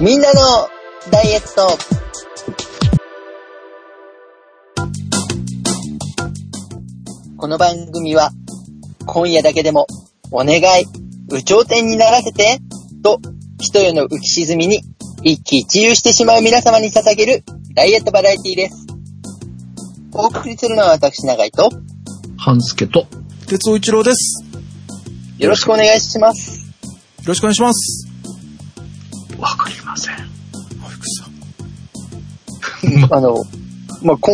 みんなのダイエット。この番組は今夜だけでもお願い有頂天にならせてと一夜の浮き沈みに一喜一憂してしまう皆様に捧げるダイエットバラエティです。お送りするのは私永井と半助と哲夫一郎です。よろしくお願いします。よろしくお願いします。わかりません。今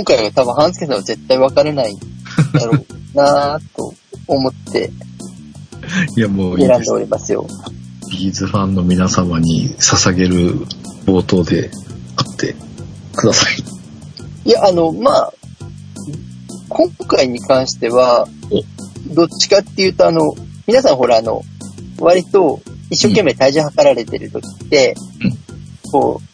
回は多分半助さんは絶対わからないだろうなと思って選んでおりますよ。ビーズファンの皆様に捧げる冒頭であってください。いや、今回に関しては、どっちかっていうと、皆さんほら、割と一生懸命体重測られてる時って、うん、こう、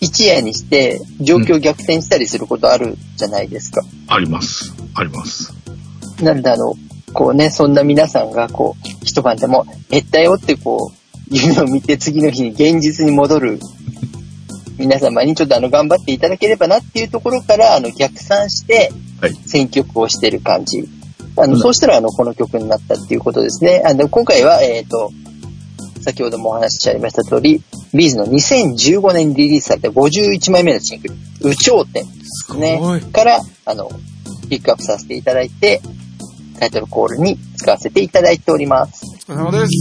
一夜にして状況逆転したりすることあるじゃないですか。うん、あります。あります。なんでこうね、そんな皆さんがこう、一晩でも減ったよってこう、夢を見て次の日に現実に戻る皆様にちょっと頑張っていただければなっていうところから逆算して選曲をしてる感じ、はい、そうしたらこの曲になったっていうことですね。今回は先ほどもお話しありました通りビーズの2015年リリースされた51枚目のシングル有頂天ですねからピックアップさせていただいてタイトルコールに使わせていただいております。お疲れ様です。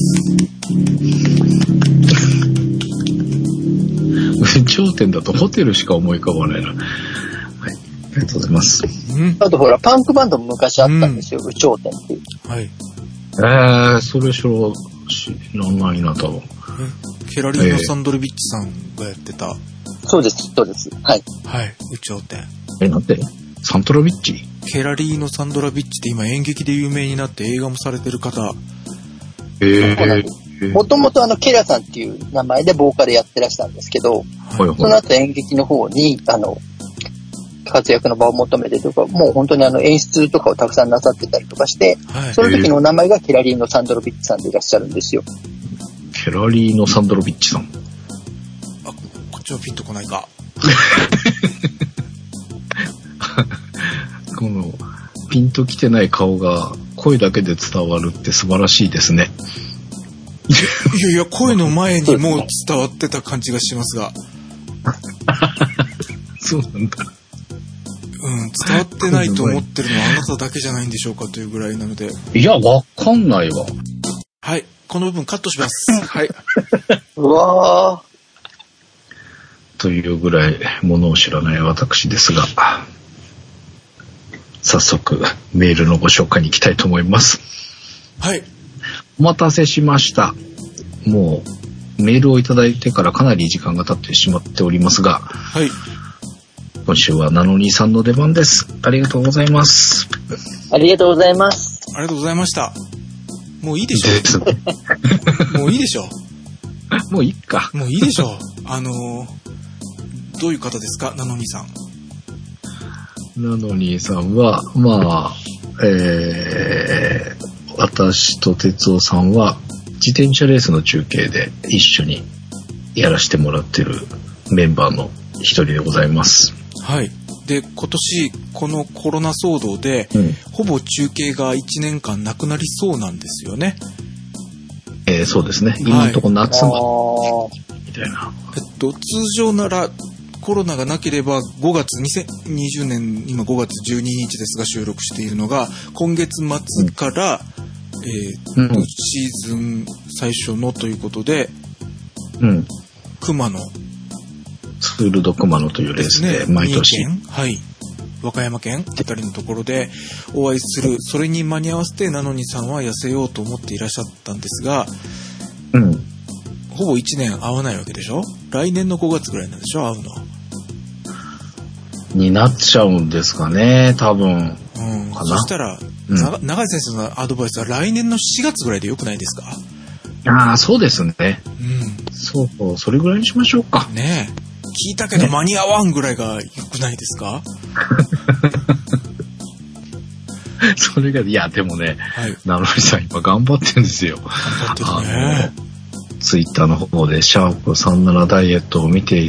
頂点だとホテルしか思い浮かばないな。はい、ありがとうございます。あとほらパンクバンドも昔あったんですよ。有頂天っていう。はい。それ知らないな多分。ケラリーノ・サンドルビッチさんがやってた。そうですそうです。はい。はい。有頂天。なんて？サンドラビッチ？ケラリーノ・サンドラビッチって今演劇で有名になって映画もされてる方。もともとケラさんっていう名前でボーカルやってらしたんですけど、はいはい、その後演劇の方に活躍の場を求めてとか、もう本当に演出とかをたくさんなさってたりとかして、はい、その時のお名前がケラリーノ・サンドロビッチさんでいらっしゃるんですよ。ケラリーノ・サンドロビッチさん。あ、こっちはピンとこないか。このピンときてない顔が声だけで伝わるって素晴らしいですね。いやいや、声の前にもう伝わってた感じがしますが。そうなんだ。うん、伝わってないと思ってるのはあなただけじゃないんでしょうかというぐらいなので。いや、わかんないわ。はい、この部分カットします。はい。うわー。というぐらいものを知らない私ですが、早速メールのご紹介に行きたいと思います。はい。お待たせしました。もうメールをいただいてからかなり時間が経ってしまっておりますが、はい、今週はナノニーさんの出番です。ありがとうございます。ありがとうございます。ありがとうございました。もういいでしょ。もういいでしょ。もういいか。もういいでしょ。どういう方ですか、ナノニーさん。ナノニーさんは私と哲夫さんは自転車レースの中継で一緒にやらせてもらってるメンバーの一人でございます。はい。で、今年このコロナ騒動で、ほぼ中継が1年間なくなりそうなんですよね。そうですね。今のところ夏は、みたいな。通常ならコロナがなければ5月2020年今5月12日ですが収録しているのが今月末から、シーズン最初のということで、うん、熊野ツールド熊野というレースで毎年、はい、和歌山県あたりのところでお会いする。それに間に合わせてナノニさんは痩せようと思っていらっしゃったんですが、うん、ほぼ1年会わないわけでしょ。来年の5月ぐらいなんでしょ会うのになっちゃうんですかね多分、うん、かな。そしたら、うん、永井先生のアドバイスは来年の4月ぐらいでよくないですか。ああそうですね、うん、そうそれぐらいにしましょうかね。聞いたけど間に合わんぐらいがよくないですか、ね、それがいやでもね、はい、名乗りさん今頑張ってるんですよ。頑張ってるね。ツイッターの方でシャープ37ダイエットを見て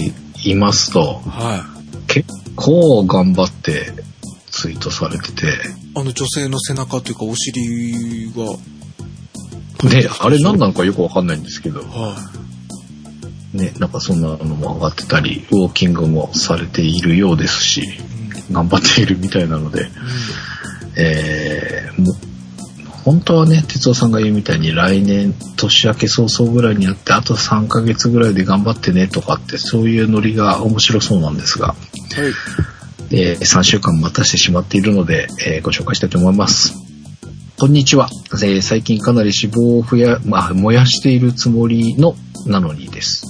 いますと、はい、結構頑張ってツイートされてて、あの女性の背中というかお尻がね、あれ何なのかよくわかんないんですけど、はい、ね、なんかそんなのも上がってたり、ウォーキングもされているようですし、うん、頑張っているみたいなので、うん、も本当はね、哲夫さんが言うみたいに来年年明け早々ぐらいにやって、あと3ヶ月ぐらいで頑張ってねとかってそういうノリが面白そうなんですが、はい、3週間待たしてしまっているので、ご紹介したいと思います。こんにちは。最近かなり脂肪を燃やしているつもりなのにです。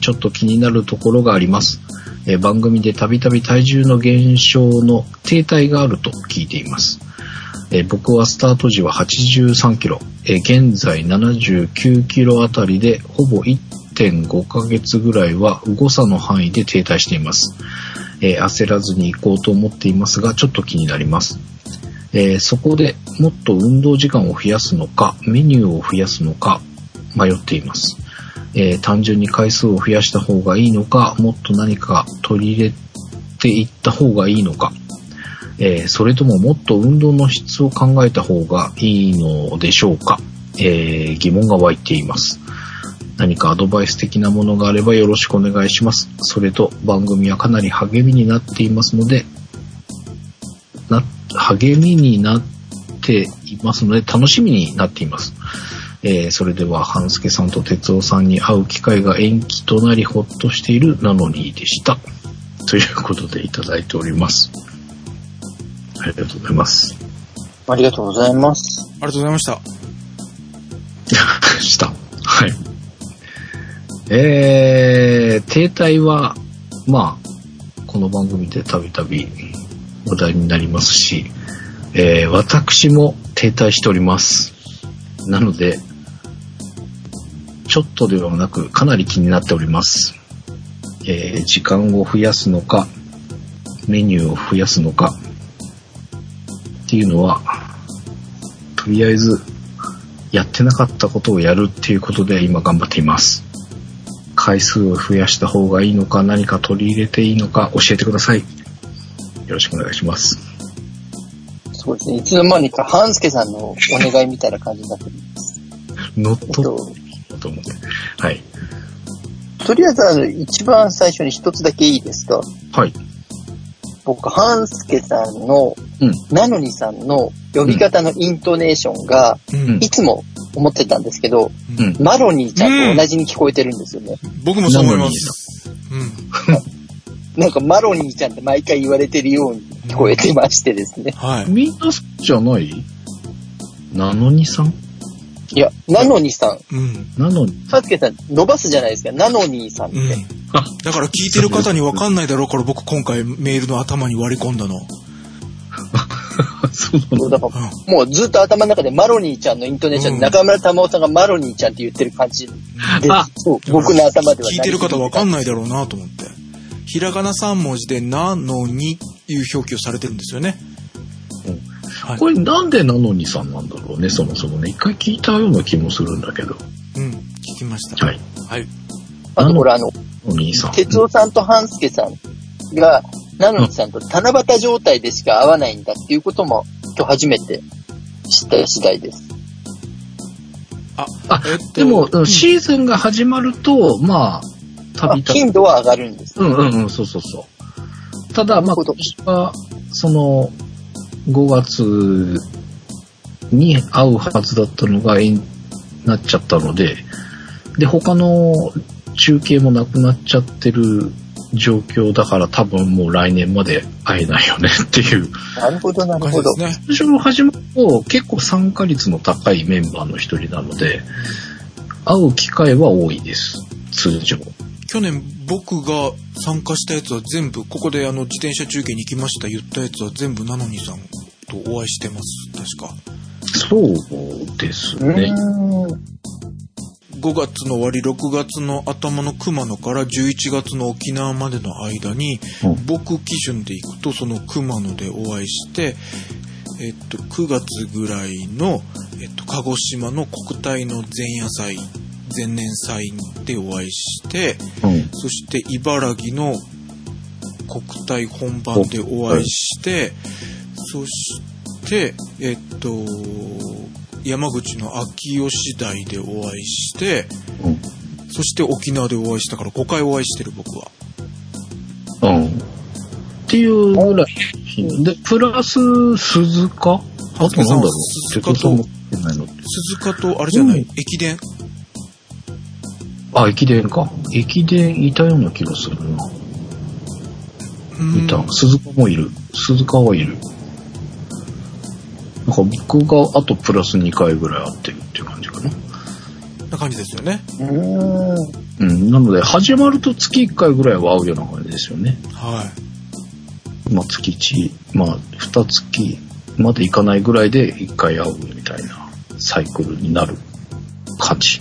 ちょっと気になるところがあります。番組でたびたび体重の減少の停滞があると聞いています。僕はスタート時は83キロ、現在79キロあたりで、ほぼ 1.5 ヶ月ぐらいは誤差の範囲で停滞しています。焦らずに行こうと思っていますが、ちょっと気になります。そこでもっと運動時間を増やすのかメニューを増やすのか迷っています。単純に回数を増やした方がいいのか、もっと何か取り入れていった方がいいのか、それとももっと運動の質を考えた方がいいのでしょうか、疑問が湧いています。何かアドバイス的なものがあればよろしくお願いします。それと番組はかなり励みになっていますので楽しみになっています。それでは半助さんと哲夫さんに会う機会が延期となりほっとしているなのにでした。ということでいただいております。ありがとうございます。ありがとうございます。ありがとうございました。はい。停滞はまあこの番組でたびたび話題になりますし、私も停滞しております。なので、ちょっとではなくかなり気になっております。時間を増やすのか、メニューを増やすのかっていうのは、とりあえずやってなかったことをやるっていうことで今頑張っています。回数を増やした方がいいのか、何か取り入れていいのか教えてください。よろしくお願いします。そうですね。いつの間にか半助さんのお願いみたいな感じになってるんです。乗っ取ると思って。はい。とりあえず一番最初に一つだけいいですか。はい。僕半助さんの、なのにさんの呼び方のイントネーションが、いつも思ってたんですけど、マロニーちゃんと同じに聞こえてるんですよね。僕もそう思います。うん。なんかマロニーちゃんって毎回言われてるように聞こえてましてですね。はい。みんなじゃない？なのにさん？いや、なのにさん。うん。なのに。さつけさん伸ばすじゃないですか。なのにさんって。うん、だから聞いてる方に分かんないだろうから僕今回メールの頭に割り込んだの。そうだから、うん、もうずっと頭の中でマロニーちゃんのイントネーションで、中村玉緒さんがマロニーちゃんって言ってる感じで、僕の頭では聞いてる方分かんないだろうなと思って。ひらがな3文字でなのにいう表記をされてるんですよね、はい、これなんでなのにさんなんだろうね。そもそもね、一回聞いたような気もするんだけど、うん、聞きました、はいはい、あとこれ哲夫さんと半助さんがなのにさんと七夕状態でしか会わないんだっていうことも今日初めて知った次第です。でも、シーズンが始まるとまあ頻度は上がるんです、ね。そうそうそう。ただまあ今年はその5月に会うはずだったのがなっちゃったので、で他の中継もなくなっちゃってる状況だから、多分もう来年まで会えないよねっていう。なるほどなるほど。最初の始まると結構参加率の高いメンバーの一人なので、会う機会は多いです。通常。去年僕が参加したやつは全部ここで自転車中継に行きました言ったやつは全部なのにさんとお会いしてます。確かそうですね。5月の終わり、6月の頭の熊野から11月の沖縄までの間に、僕基準で行くとその熊野でお会いして、9月ぐらいの、鹿児島の国体の前夜祭前年祭に行ってお会いして、うん、そして茨城の国体本番でお会いして、そして山口の秋吉台でお会いして、うん、そして沖縄でお会いしたから5回お会いしてる僕は。うん。っていうぐらいでプラス鈴鹿。あとなんだろう。鈴鹿とあれじゃない、うん、駅伝。あ、駅伝か。駅伝いたような気がするな。いた。鈴鹿もいる。鈴鹿はいる。なんか僕があとプラス2回ぐらい会ってるっていう感じかな。な感じですよね。うん。なので始まると月1回ぐらいは会うような感じですよね。はい。まあ月1、まあ2月までいかないぐらいで1回会うみたいなサイクルになる感じ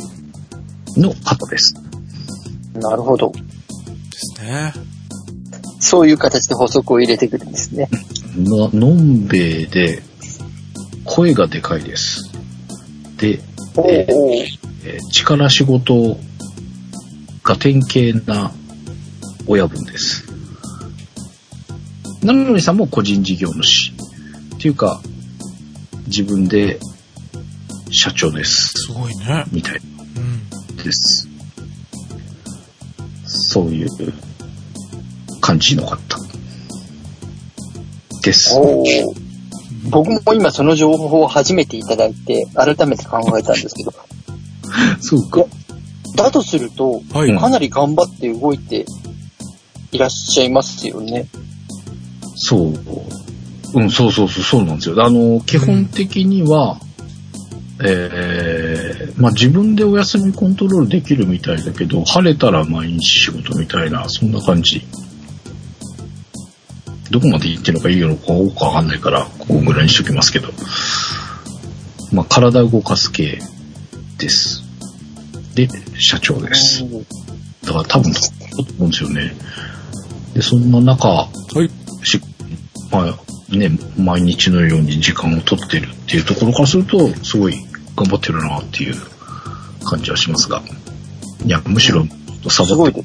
の方です。なるほど。ですね。そういう形で補足を入れてくるんですね。のんべえで声がでかいです。で、力仕事が典型な親分です。なのりさんも個人事業主っていうか自分で社長です。すごいね。みたいです。そういう感じの方です。僕も今その情報を初めていただいて改めて考えたんですけどそうかだとすると、はい、かなり頑張って動いていらっしゃいますよね。そう、うん、そうなんですよ。基本的には、まあ、自分でお休みコントロールできるみたいだけど晴れたら毎日仕事みたいなそんな感じ。どこまで行ってるのかいいのかよくわかんないからここぐらいにしときますけど、まあ体動かす系です。で社長です。だから多分だと思うんですよね。でそんな中、はい、まあね毎日のように時間を取ってるっていうところからするとすごい頑張ってるなっていう感じはしますが、いやむしろサボって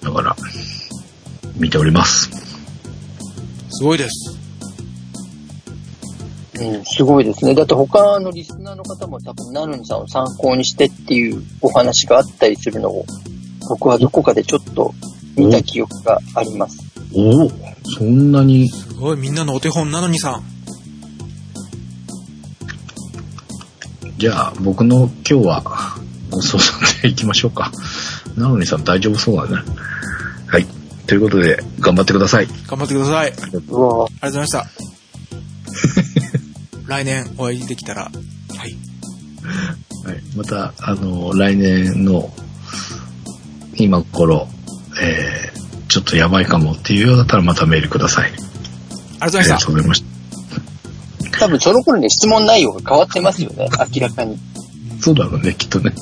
だから見ております。すごいです。うん、すごいですね。だって他のリスナーの方も多分ナヌンさんを参考にしてっていうお話があったりするのを僕はどこかでちょっと見た記憶があります。おお、そんなにすごいみんなのお手本なのにさん。じゃあ僕の今日はご相談でいきましょうか。なのにさん大丈夫そうだね。はい。ということで頑張ってください。頑張ってください。ありがとうございました。来年お会いできたら、はい。はい。また来年の今頃、ちょっとやばいかもっていうようだったらまたメールください。ありがとうございました。ありがとうございました。多分その頃に質問内容が変わってますよね。明らかに。そうだろうねきっとね。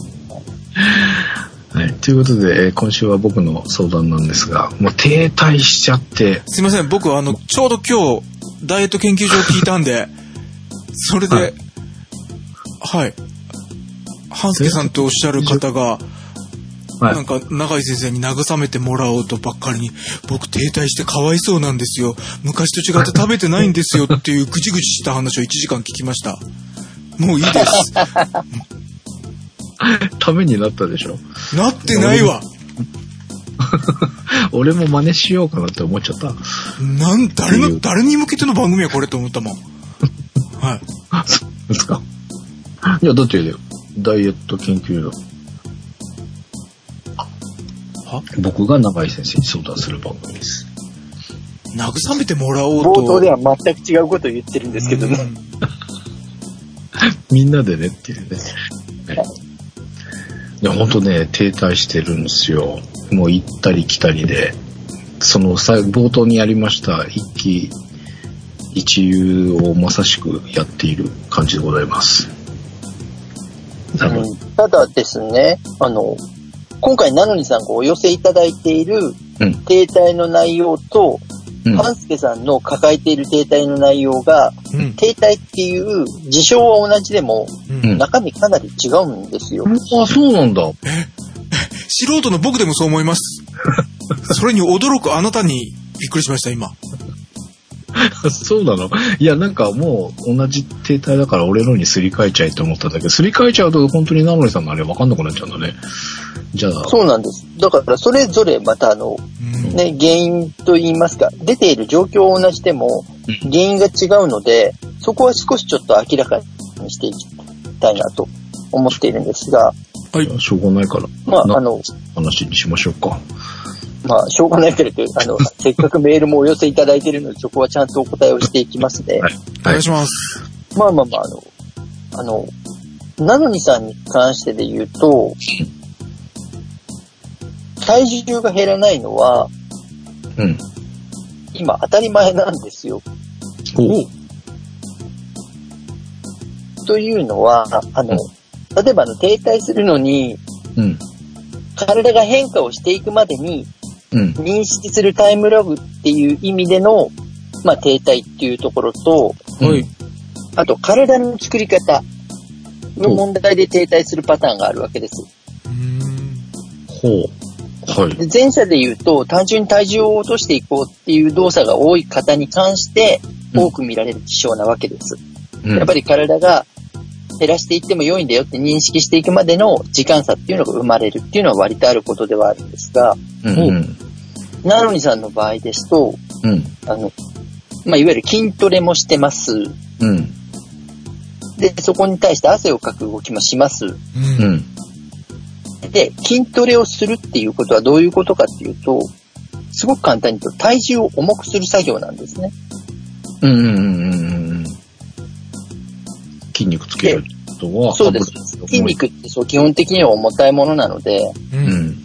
はい、ということで、今週は僕の相談なんですが、もう停滞しちゃって。すいません、僕はちょうど今日、ダイエット研究所を聞いたんで、それで、はい。はい、半助さんとおっしゃる方が、なんか、永井先生に慰めてもらおうとばっかりに、僕停滞してかわいそうなんですよ。昔と違って食べてないんですよっていうぐちぐちした話を1時間聞きました。もういいです。ためになったでしょ。なってないわ。俺も真似しようかなって思っちゃった。誰に向けての番組はこれと思ったもん。はい。そうですか。いやだってダイエット研究所。僕が永井先生に相談する番組です。慰めてもらおうと。冒頭では全く違うことを言ってるんですけどね。みんなでねっていうね。いや本当ね停滞してるんですよ。もう行ったり来たりでその冒頭にやりました一喜一憂をまさしくやっている感じでございます、うん、ただですね今回なのにさんがお寄せいただいている停滞の内容と、勘介さんの抱えている停滞の内容が、うん、停滞っていう事象は同じでも、うん、中身かなり違うんですよ。あ、そうなんだ。素人の僕でもそう思います。それに驚くあなたにびっくりしました、今。そうなの？いや、なんかもう同じ停滞だから俺のにすり替えちゃえと思ったんだけど、すり替えちゃうと本当にナムリさんのあれ分かんなくなっちゃうんだね。じゃあ。そうなんです。だからそれぞれまたね、原因といいますか、出ている状況を同じでも原因が違うので、そこは少しちょっと明らかにしていきたいなと思っているんですが。はい。しょうがないから。まあ、話にしましょうか。まあ、しょうがないけれど、せっかくメールもお寄せいただいているので、そこはちゃんとお答えをしていきますね。はい。お願いします。まあまあまあ、なのにさんに関してで言うと、体重が減らないのは、うん。今、当たり前なんですよ。おというのは、例えば停滞するのに、うん。体が変化をしていくまでに、うん、認識するタイムラグっていう意味での、まあ、停滞っていうところと、うん、あと体の作り方の問題で停滞するパターンがあるわけです。ほう。はい。前者で言うと単純に体重を落としていこうっていう動作が多い方に関して多く見られる事象なわけです。うん、やっぱり体が減らしていっても良いんだよって認識していくまでの時間差っていうのが生まれるっていうのは割とあることではあるんですが、うん、なのにさんの場合ですと、うん、まあ、いわゆる筋トレもしてます、うん、でそこに対して汗をかく動きもします、うん、で筋トレをするっていうことはどういうことかっていうと、すごく簡単に言うと体重を重くする作業なんですね。うんうんうんうん。筋肉つけるとは、そうです。筋肉ってそう基本的には重たいものなので、うん、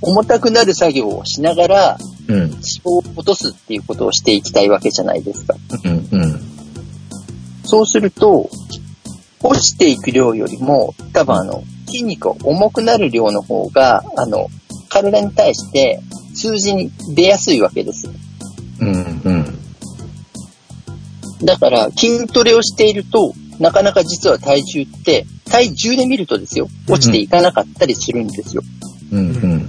重たくなる作業をしながら、うん、脂肪を落とすっていうことをしていきたいわけじゃないですか。うんうん、そうすると落ちていく量よりも多分筋肉が重くなる量の方が体に対して数字に出やすいわけです。うんうん、だから筋トレをしているとなかなか実は体重って体重で見るとですよ、落ちていかなかったりするんですよ。うんうん、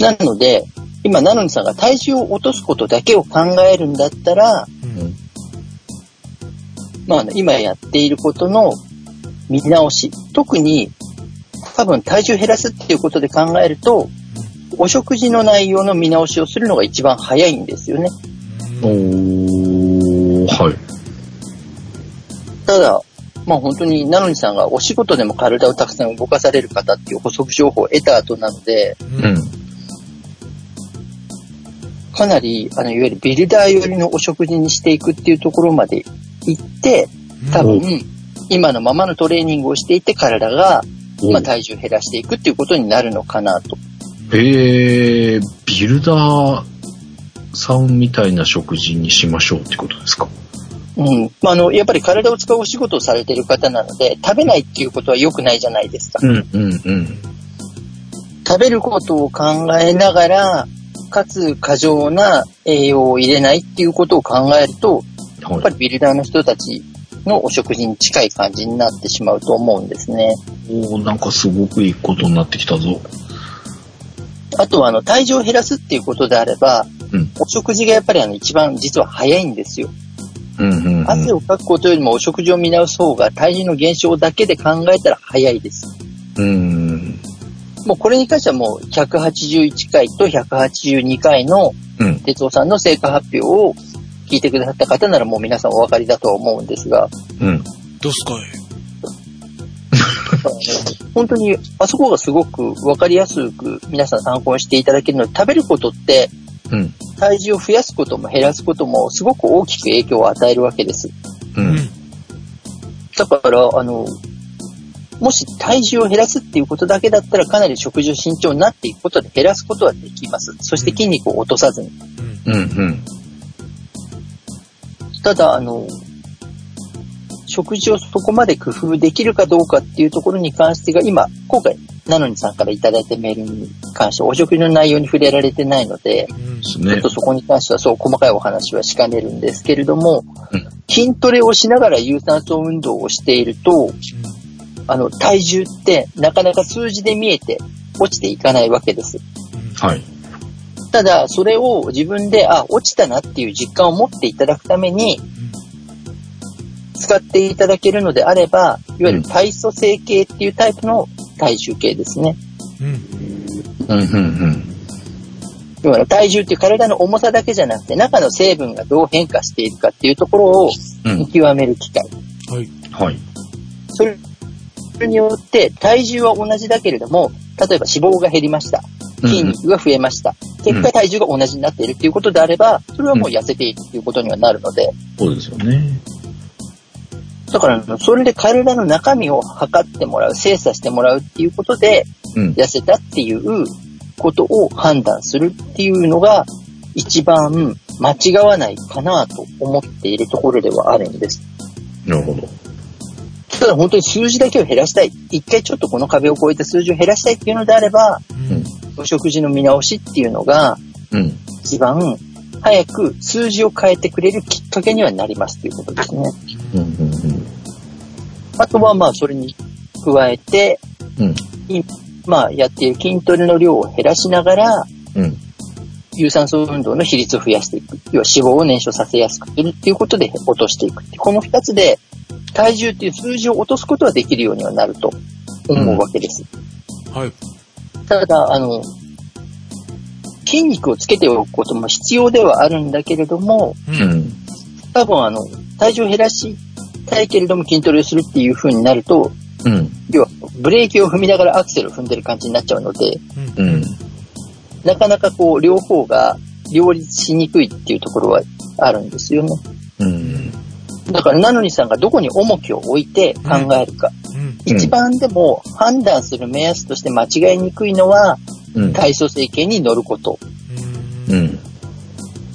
なので今なのにさんが体重を落とすことだけを考えるんだったら、うん、まあ今やっていることの見直し、特に多分体重減らすっていうことで考えるとお食事の内容の見直しをするのが一番早いんですよね。おー、はい。ただ、まあ本当に、なのにさんがお仕事でも体をたくさん動かされる方っていう補足情報を得た後なので、うん、かなり、いわゆるビルダー寄りのお食事にしていくっていうところまで行って、多分、今のままのトレーニングをしていて体が、まあ、体重減らしていくっていうことになるのかなと。ビルダーさんみたいな食事にしましょうってことですか？うん、まあやっぱり体を使うお仕事をされている方なので、食べないっていうことは良くないじゃないですか。うんうんうん。食べることを考えながら、かつ過剰な栄養を入れないっていうことを考えると、やっぱりビルダーの人たちのお食事に近い感じになってしまうと思うんですね。おー、なんかすごくいいことになってきたぞ。あとは体重を減らすっていうことであれば、うん、お食事がやっぱり一番実は早いんですよ。うんうんうん、汗をかくことよりもお食事を見直す方が体重の減少だけで考えたら早いです。うん、もうこれに関してはもう181回と182回の哲夫さんの成果発表を聞いてくださった方ならもう皆さんお分かりだとは思うんですが。うん。どうすかい？本当にあそこがすごく分かりやすく皆さん参考にしていただけるので、食べることって、うん、体重を増やすことも減らすこともすごく大きく影響を与えるわけです。うん、だからもし体重を減らすっていうことだけだったらかなり食事を慎重になっていくことで減らすことはできます。そして筋肉を落とさずに。うんうんうん、ただ食事をそこまで工夫できるかどうかっていうところに関してが今回なのにさんからいただいたメールに関してお食事の内容に触れられてないので、ですね。ちょっとそこに関してはそう細かいお話はしかねるんですけれども、うん、筋トレをしながら有酸素運動をしていると、うん、体重ってなかなか数字で見えて落ちていかないわけです。はい。ただそれを自分で落ちたなっていう実感を持っていただくために、使っていただけるのであれば、いわゆる体組成計っていうタイプの体重計ですね。うんうんうんうん。要は体重っていう体の重さだけじゃなくて、中の成分がどう変化しているかっていうところを見極める機械。うん、はいはい。それによって体重は同じだけれども、例えば脂肪が減りました、筋肉が増えました、うん、結果体重が同じになっているということであれば、それはもう痩せているということにはなるので、そうですよね。だからそれで体の中身を測ってもらう、精査してもらうっていうことで、痩せたっていうことを判断するっていうのが一番間違わないかなと思っているところではあるんです。なるほど。ただ本当に数字だけを減らしたい、一回ちょっとこの壁を越えて数字を減らしたいっていうのであれば、お食事の見直しっていうのが一番早く数字を変えてくれるきっかけにはなりますということですね。うんうんうん、あとはそれに加えて、やっている筋トレの量を減らしながら、有酸素運動の比率を増やしていく、要は脂肪を燃焼させやすくするっていうことで落としていく、この2つで体重っていう数字を落とすことはできるようにはなると思うわけです。はい。ただ筋肉をつけておくことも必要ではあるんだけれども、多分体重を減らしたいけれども筋トレをするっていう風になると、要はブレーキを踏みながらアクセルを踏んでる感じになっちゃうので、なかなかこう両方が両立しにくいっていうところはあるんですよね。だからなのにさんがどこに重きを置いて考えるか、一番でも判断する目安として間違いにくいのは、体組成計に乗ること。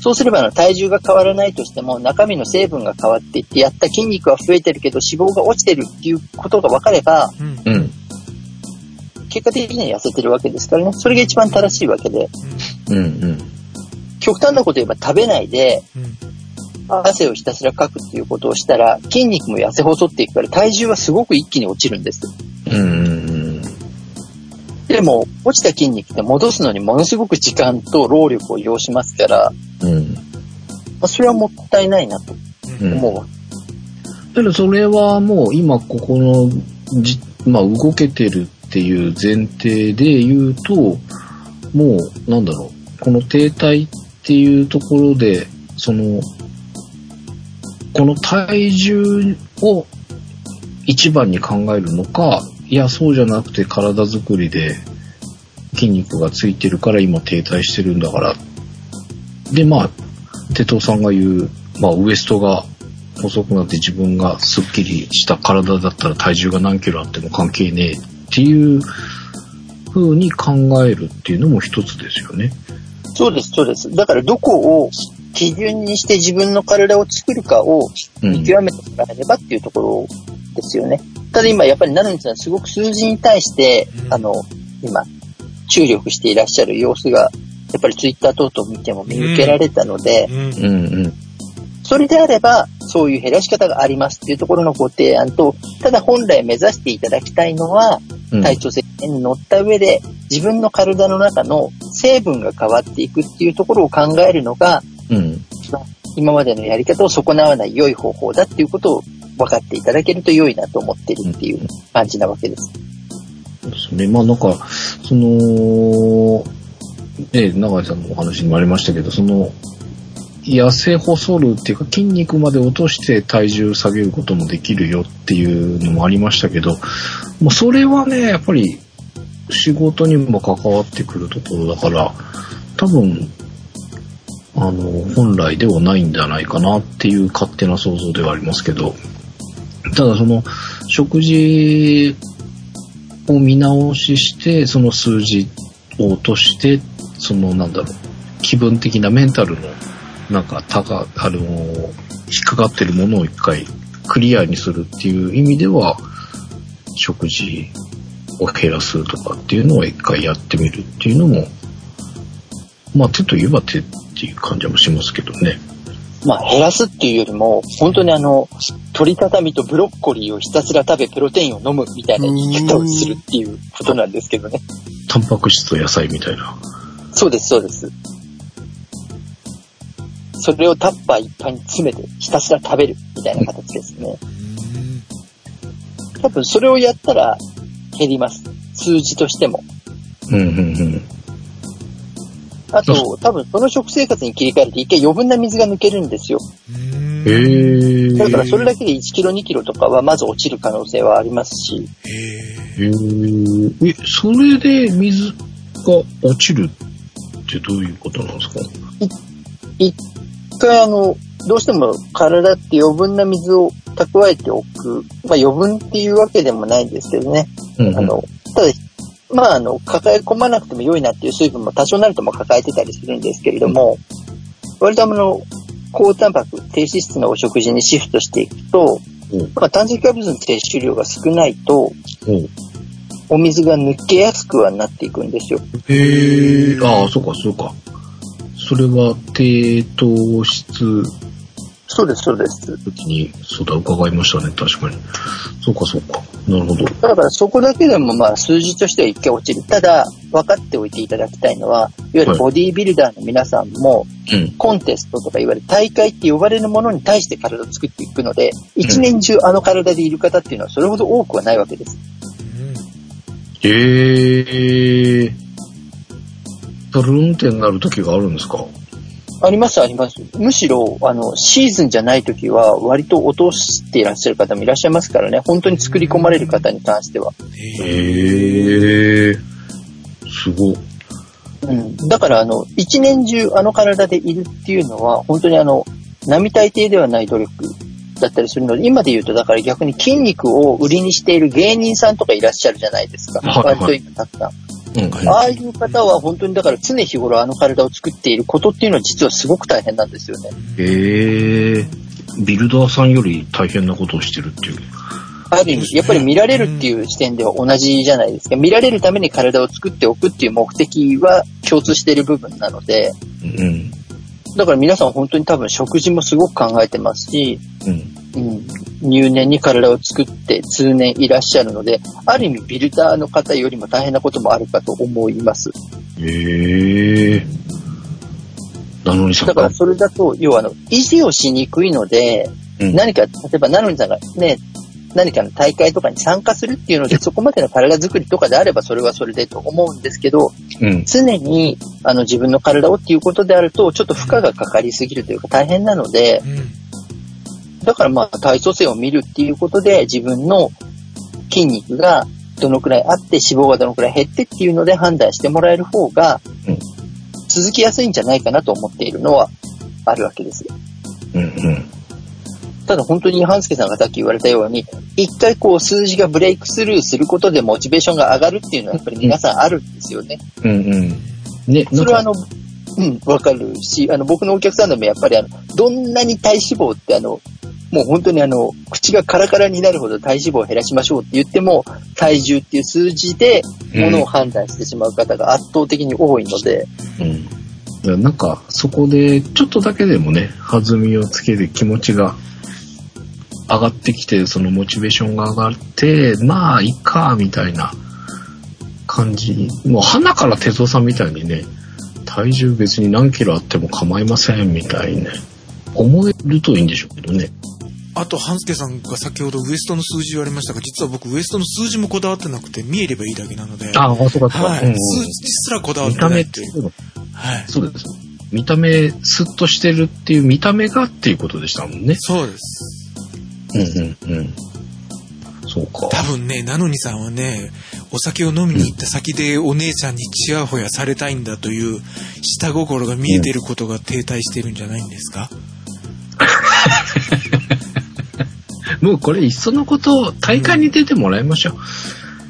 そうすれば体重が変わらないとしても、中身の成分が変わっていって、やった筋肉は増えてるけど脂肪が落ちてるっていうことが分かれば、結果的には痩せてるわけですからね。それが一番正しいわけで。極端なこと言えば食べないで、汗をひたすらかくっていうことをしたら、筋肉も痩せ細っていくから体重はすごく一気に落ちるんです。でも落ちた筋肉って戻すのにものすごく時間と労力を要しますから、それはもったいないなと思うわけ。それはもう今ここの動けてるっていう前提で言うと、もうなんだろう、この停滞っていうところでこの体重を一番に考えるのか、いやそうじゃなくて体作りで筋肉がついてるから今停滞してるんだからで、テトさんが言う、ウエストが細くなって自分がすっきりした体だったら体重が何キロあっても関係ねえっていう風に考えるっていうのも一つですよね。そうですそうです。だからどこを基準にして自分の体を作るかを見極めてもらえればっていうところですよね。ただ今やっぱりなるみさんはすごく数字に対して、今注力していらっしゃる様子がやっぱりツイッター等々見ても見受けられたので、それであればそういう減らし方がありますっていうところのご提案と、ただ本来目指していただきたいのは、体調制限に乗った上で自分の体の中の成分が変わっていくっていうところを考えるのが、今までのやり方を損なわない良い方法だっていうことを分かっていただけると良いなと思っているっていう感じなわけです。そうですね。なんか永井さんのお話にもありましたけど、痩せ細るっていうか筋肉まで落として体重下げることもできるよっていうのもありましたけど、それはねやっぱり仕事にも関わってくるところだから多分本来ではないんじゃないかなっていう勝手な想像ではありますけど、ただ食事を見直ししてその数字を落として気分的なメンタルの引っかかってるものを一回クリアにするっていう意味では食事を減らすとかっていうのを一回やってみるっていうのもちょっと言えばっていう感じもしますけどね。まあ、減らすっていうよりも本当に鶏畳とブロッコリーをひたすら食べプロテインを飲むみたいな言い方をするっていうことなんですけどね。タンパク質と野菜みたいな。そうですそうです。それをタッパーいっぱいに詰めてひたすら食べるみたいな形ですね。多分それをやったら減ります、数字としても。うんうんうん。あと多分その食生活に切り替えると一回余分な水が抜けるんですよ。だからそれだけで1キロ2キロとかはまず落ちる可能性はありますし。それで水が落ちるってどういうことなんですか？一回どうしても体って余分な水を蓄えておく、まあ、余分っていうわけでもないんですけどね、うんうん、ただまあ、抱え込まなくても良いなっていう水分も多少なるとも抱えてたりするんですけれども、割と高タンパク、低脂質のお食事にシフトしていくと、まあ、炭水化物の摂取量が少ないと、お水が抜けやすくはなっていくんですよ。へー、ああ、そうかそうか。それは低糖質。そうですそうです。時にそうだ、伺いましたね、確かに。そうかそうか、なるほど。だからそこだけでもまあ数字としては一回落ちる。ただ分かっておいていただきたいのは、いわゆるボディービルダーの皆さんも、はい、コンテストとかいわゆる大会って呼ばれるものに対して体を作っていくので、一年中体でいる方っていうのはそれほど多くはないわけです。へ、トルンってなる時があるんですか？ありますあります。むしろシーズンじゃない時は割と落としていらっしゃる方もいらっしゃいますからね。本当に作り込まれる方に関しては。へー、すごい、うん、だから一年中体でいるっていうのは本当に並大抵ではない努力だったりするので、今で言うとだから逆に筋肉を売りにしている芸人さんとかいらっしゃるじゃないですか、はいはい、割とたくさん、うんはい、ああいう方は本当にだから常日頃体を作っていることっていうのは実はすごく大変なんですよね。へえ、ビルダーさんより大変なことをしてるっていう。ある意味やっぱり見られるっていう視点では同じじゃないですか。見られるために体を作っておくっていう目的は共通している部分なので、うん、だから皆さん本当に多分食事もすごく考えてますし、うんうん、入念に体を作って通年いらっしゃるので、ある意味ビルダーの方よりも大変なこともあるかと思います。へえ。なのにさんだからそれだと要は維持をしにくいので、うん、何か例えばなのにさんがね何かの大会とかに参加するっていうのでそこまでの体作りとかであればそれはそれでと思うんですけど、うん、常に自分の体をっていうことであるとちょっと負荷がかかりすぎるというか大変なので、うんだからまあ体組成を見るっていうことで自分の筋肉がどのくらいあって脂肪がどのくらい減ってっていうので判断してもらえる方が続きやすいんじゃないかなと思っているのはあるわけですよ、うんうん、ただ本当に半助さんがさっき言われたように一回こう数字がブレイクスルーすることでモチベーションが上がるっていうのはやっぱり皆さんあるんですよね、うんうんね、それはうん、わかるし僕のお客さんでもやっぱりどんなに体脂肪ってもう本当に口がカラカラになるほど体脂肪を減らしましょうって言っても体重っていう数字でものを判断してしまう方が圧倒的に多いので、うんうん、なんかそこでちょっとだけでもね弾みをつけて気持ちが上がってきてそのモチベーションが上がってまあいっかみたいな感じにもう鼻から手相さんみたいにね体重別に何キロあっても構いませんみたいに、ね、思えるといいんでしょうけどね。あと半助さんが先ほどウエストの数字言われましたが、実は僕ウエストの数字もこだわってなくて見えればいいだけなので、ああそうか、はい、うん、数字すらこだわってないっていう、見た目っていうの、はい、そうです。見た目スッとしてるっていう見た目がっていうことでしたもんね。そうです。うんうんうん。そうか。多分ねなのにさんはねお酒を飲みに行った先でお姉ちゃんにチヤホヤされたいんだという下心が見えてることが停滞してるんじゃないんですか？もうこれいっそのこと大会に出てもらいましょう、うん、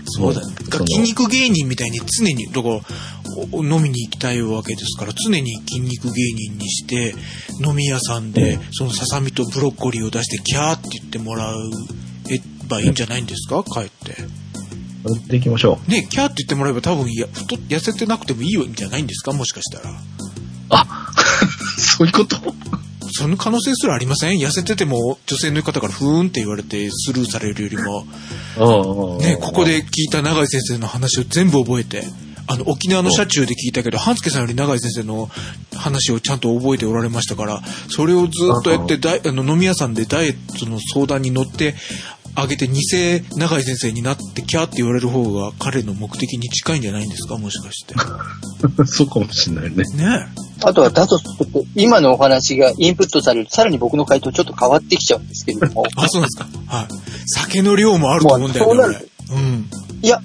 そうだ筋肉芸人みたいに常にどこ飲みに行きたいわけですから常に筋肉芸人にして飲み屋さんでそのささみとブロッコリーを出してキャーって言ってもらえばいいんじゃないんですか、うん、帰ってやっていきましょうね。キャーって言ってもらえば多分痩せてなくてもいいんじゃないんですか、もしかしたら。あそういうことその可能性すらありません？痩せてても女性の方からふーんって言われてスルーされるよりもね、ここで聞いた永井先生の話を全部覚えて、沖縄の車中で聞いたけど半助さんより永井先生の話をちゃんと覚えておられましたから、それをずっとやって飲み屋さんでダイエットの相談に乗ってあげて偽永井先生になってキャーって言われる方が彼の目的に近いんじゃないんですか、もしかしてそうかもしれないね。ねえ、あとはだとすると今のお話がインプットされるとさらに僕の回答ちょっと変わってきちゃうんですけれどもあ、そうなんですか。はい、酒の量もあると思うんだよね。う、うん、いや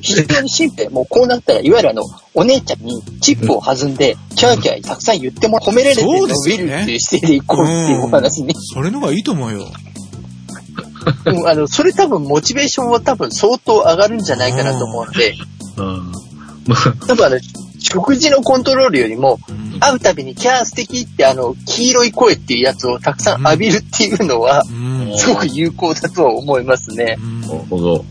非常にシンプル。もうこうなったらいわゆるお姉ちゃんにチップを弾んでキャーキャーたくさん言っても褒められて伸びるっていう姿勢でいこうっていうお話ね。それのがいいと思うよ。でもそれ多分モチベーションは多分相当上がるんじゃないかなと思うんで、多分食事のコントロールよりも、会うたびにキャー素敵って黄色い声っていうやつをたくさん浴びるっていうのは、すごく有効だとは思いますね。なるほど。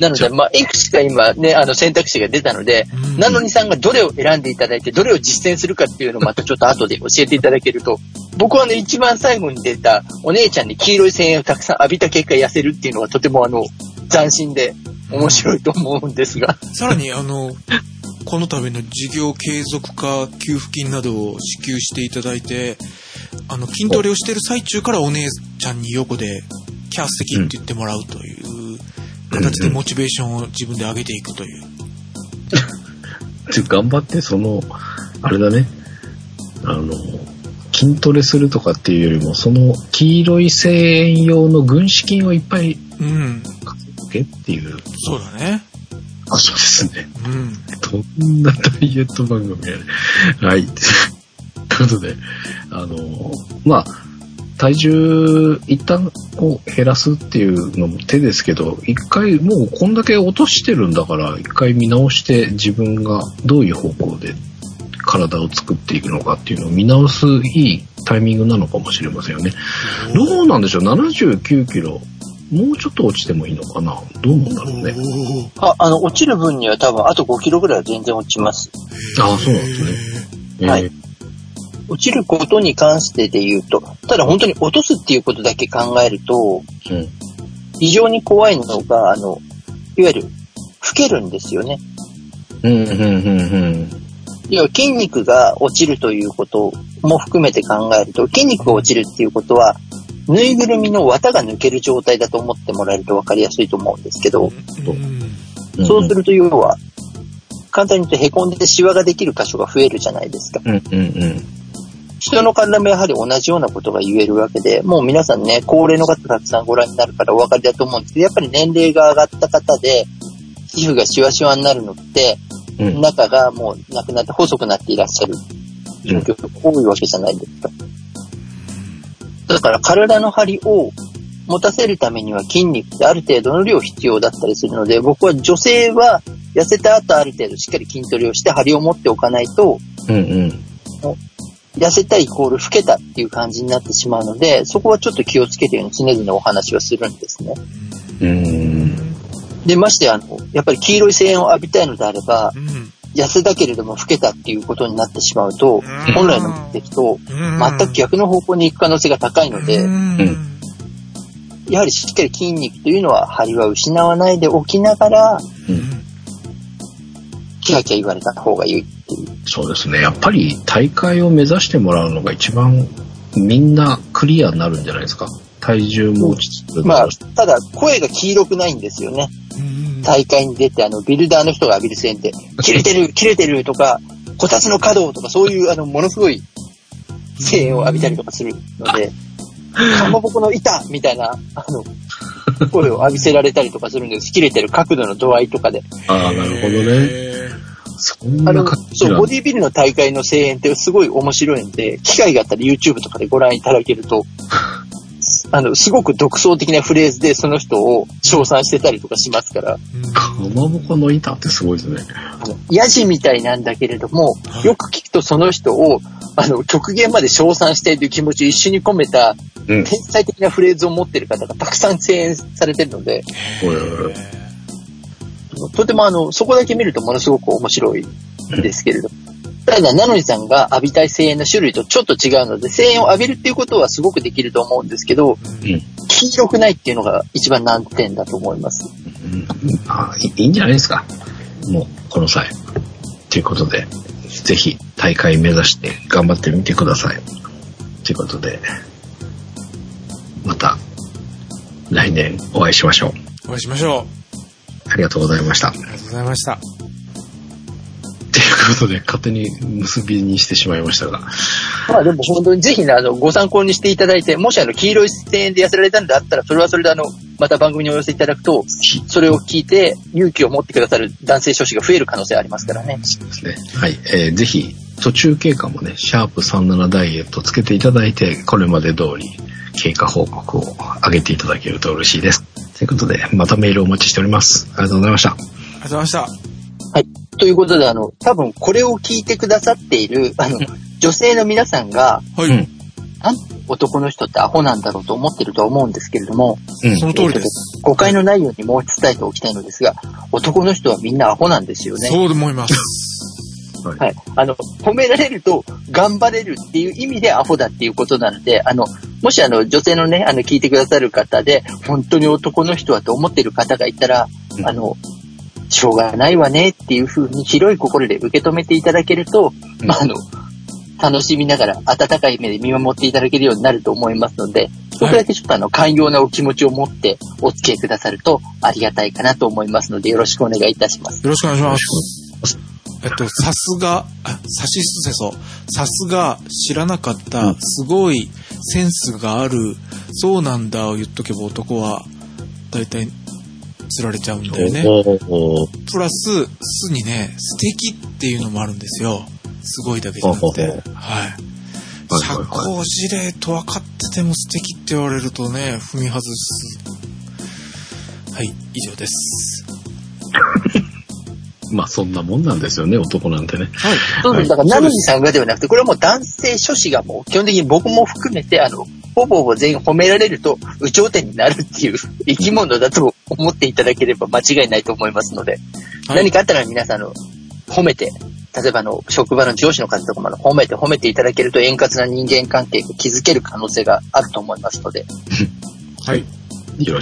なので、まあ、いくつか今ね、選択肢が出たので、なのにさんがどれを選んでいただいて、どれを実践するかっていうのをまたちょっと後で教えていただけると、僕は一番最後に出た、お姉ちゃんに黄色い声援をたくさん浴びた結果痩せるっていうのはとても斬新で面白いと思うんですが。さらに、この度の事業継続化給付金などを支給していただいて、筋トレをしている最中からお姉ちゃんに横で、キャス的って言ってもらうという形でモチベーションを自分で上げていくという。頑張ってあれだね。筋トレするとかっていうよりも黄色い声援用の軍資金をいっぱい稼げっていう。そうだね。あ、そうですね。どんなダイエット番組やね。はい。ということでまあ。体重一旦を減らすっていうのも手ですけど、一回もうこんだけ落としてるんだから一回見直して自分がどういう方向で体を作っていくのかっていうのを見直すいいタイミングなのかもしれませんよね。どうなんでしょう。79キロもうちょっと落ちてもいいのかな。どうなんだろうね。落ちる分には多分あと5キロぐらいは全然落ちます。ああ、そうなんですね。はい。落ちることに関してで言うと、ただ本当に落とすっていうことだけ考えると、非常に怖いのが、いわゆる、老けるんですよね。要は筋肉が落ちるということも含めて考えると、筋肉が落ちるっていうことは、ぬいぐるみの綿が抜ける状態だと思ってもらえると分かりやすいと思うんですけど、そうすると要は、簡単に言うとへこんでシワができる箇所が増えるじゃないですか。人の体もやはり同じようなことが言えるわけで、もう皆さんね、高齢の方たくさんご覧になるからお分かりだと思うんですけど、やっぱり年齢が上がった方で、皮膚がシワシワになるのって、中がもうなくなって細くなっていらっしゃる状況が多いわけじゃないですか。だから体の張りを持たせるためには筋肉ってある程度の量必要だったりするので、僕は女性は痩せた後ある程度しっかり筋トレをして張りを持っておかないと、痩せたイコール老けたっていう感じになってしまうので、そこはちょっと気をつけてるように常々お話はするんですね。で、ましてやっぱり黄色い声援を浴びたいのであれば、痩せたけれども老けたっていうことになってしまうと、本来の目的と全く逆の方向に行く可能性が高いので、やはりしっかり筋肉というのは張りは失わないでおきながら、キャキャ言われた方がいいっていう。そうですね。やっぱり大会を目指してもらうのが一番みんなクリアになるんじゃないですか。体重も落ち着く。まあ、ただ声が黄色くないんですよね。大会に出てビルダーの人が浴びる声援って切れてる切れてるとかこたつの稼働とかそういうものすごい声援を浴びたりとかするので、かまぼこの板みたいな声を浴びせられたりとかするんです。切れてる角度の度合いとかで。ああ、なるほどね。そんなそう、ボディビルの大会の声援ってすごい面白いんで、機会があったら YouTube とかでご覧いただけると、すごく独創的なフレーズでその人を称賛してたりとかしますから。かまぼこの板ってすごいですね。ヤジみたいなんだけれども、よく聞くとその人を、極限まで称賛したいという気持ちを一緒に込めた、天才的なフレーズを持っている方がたくさん声援されてるので、とてもそこだけ見るとものすごく面白いですけれども、ただ名乗りさんが浴びたい声援の種類とちょっと違うので、声援を浴びるっていうことはすごくできると思うんですけど、黄色くないっていうのが一番難点だと思います、いいんじゃないですか、もうこの際ということで、ぜひ大会目指して頑張ってみてくださいということで、また来年お会いしましょう。お会いしましょう。ありがとうございました。ありがとうございました。ということで、勝手に結びにしてしまいましたが。まあでも本当にぜひね、ご参考にしていただいて、もし黄色い声援で痩せられたんであったら、それはそれでまた番組にお寄せいただくと、それを聞いて勇気を持ってくださる男性諸子が増える可能性ありますからね。そうですね。はい。ぜひ、途中経過もね、シャープ37ダイエットつけていただいて、これまで通り経過報告を上げていただけると嬉しいです。ということで、またメールをお待ちしております。ありがとうございました。ありがとうございました。はい。ということで、多分これを聞いてくださっている、女性の皆さんが、はい。なんて男の人ってアホなんだろうと思ってるとは思うんですけれども、その通りです。誤解のないようにもう伝えておきたいのですが、男の人はみんなアホなんですよね。そう思います。はい、褒められると頑張れるっていう意味でアホだっていうことなので、もし女性のね、聞いてくださる方で本当に男の人はと思っている方がいたら、しょうがないわねっていう風に広い心で受け止めていただけると、楽しみながら温かい目で見守っていただけるようになると思いますので、それだけちょっと寛容なお気持ちを持ってお付き合いくださるとありがたいかなと思いますので、よろしくお願いいたします。よろしくお願いします。さすが、さしすせそ、さすが知らなかった、すごいセンスがある、そうなんだを言っとけば男は大体釣られちゃうんだよね。プラス、すにね、素敵っていうのもあるんですよ。すごいだけじゃなくて。はい。社交辞令と分かってても素敵って言われるとね、踏み外す。はい、以上です。まあそんなもんなんですよね、男なんてね。はい。そうです。だから、名乗りさんがではなくて、これはもう男性諸子がもう基本的に僕も含めて、ほぼ全員褒められると、有頂天になるっていう生き物だと思っていただければ間違いないと思いますので、はい、何かあったら皆さん褒めて、例えば職場の上司の方とかも褒めていただけると円滑な人間関係を築ける可能性があると思いますので。はい。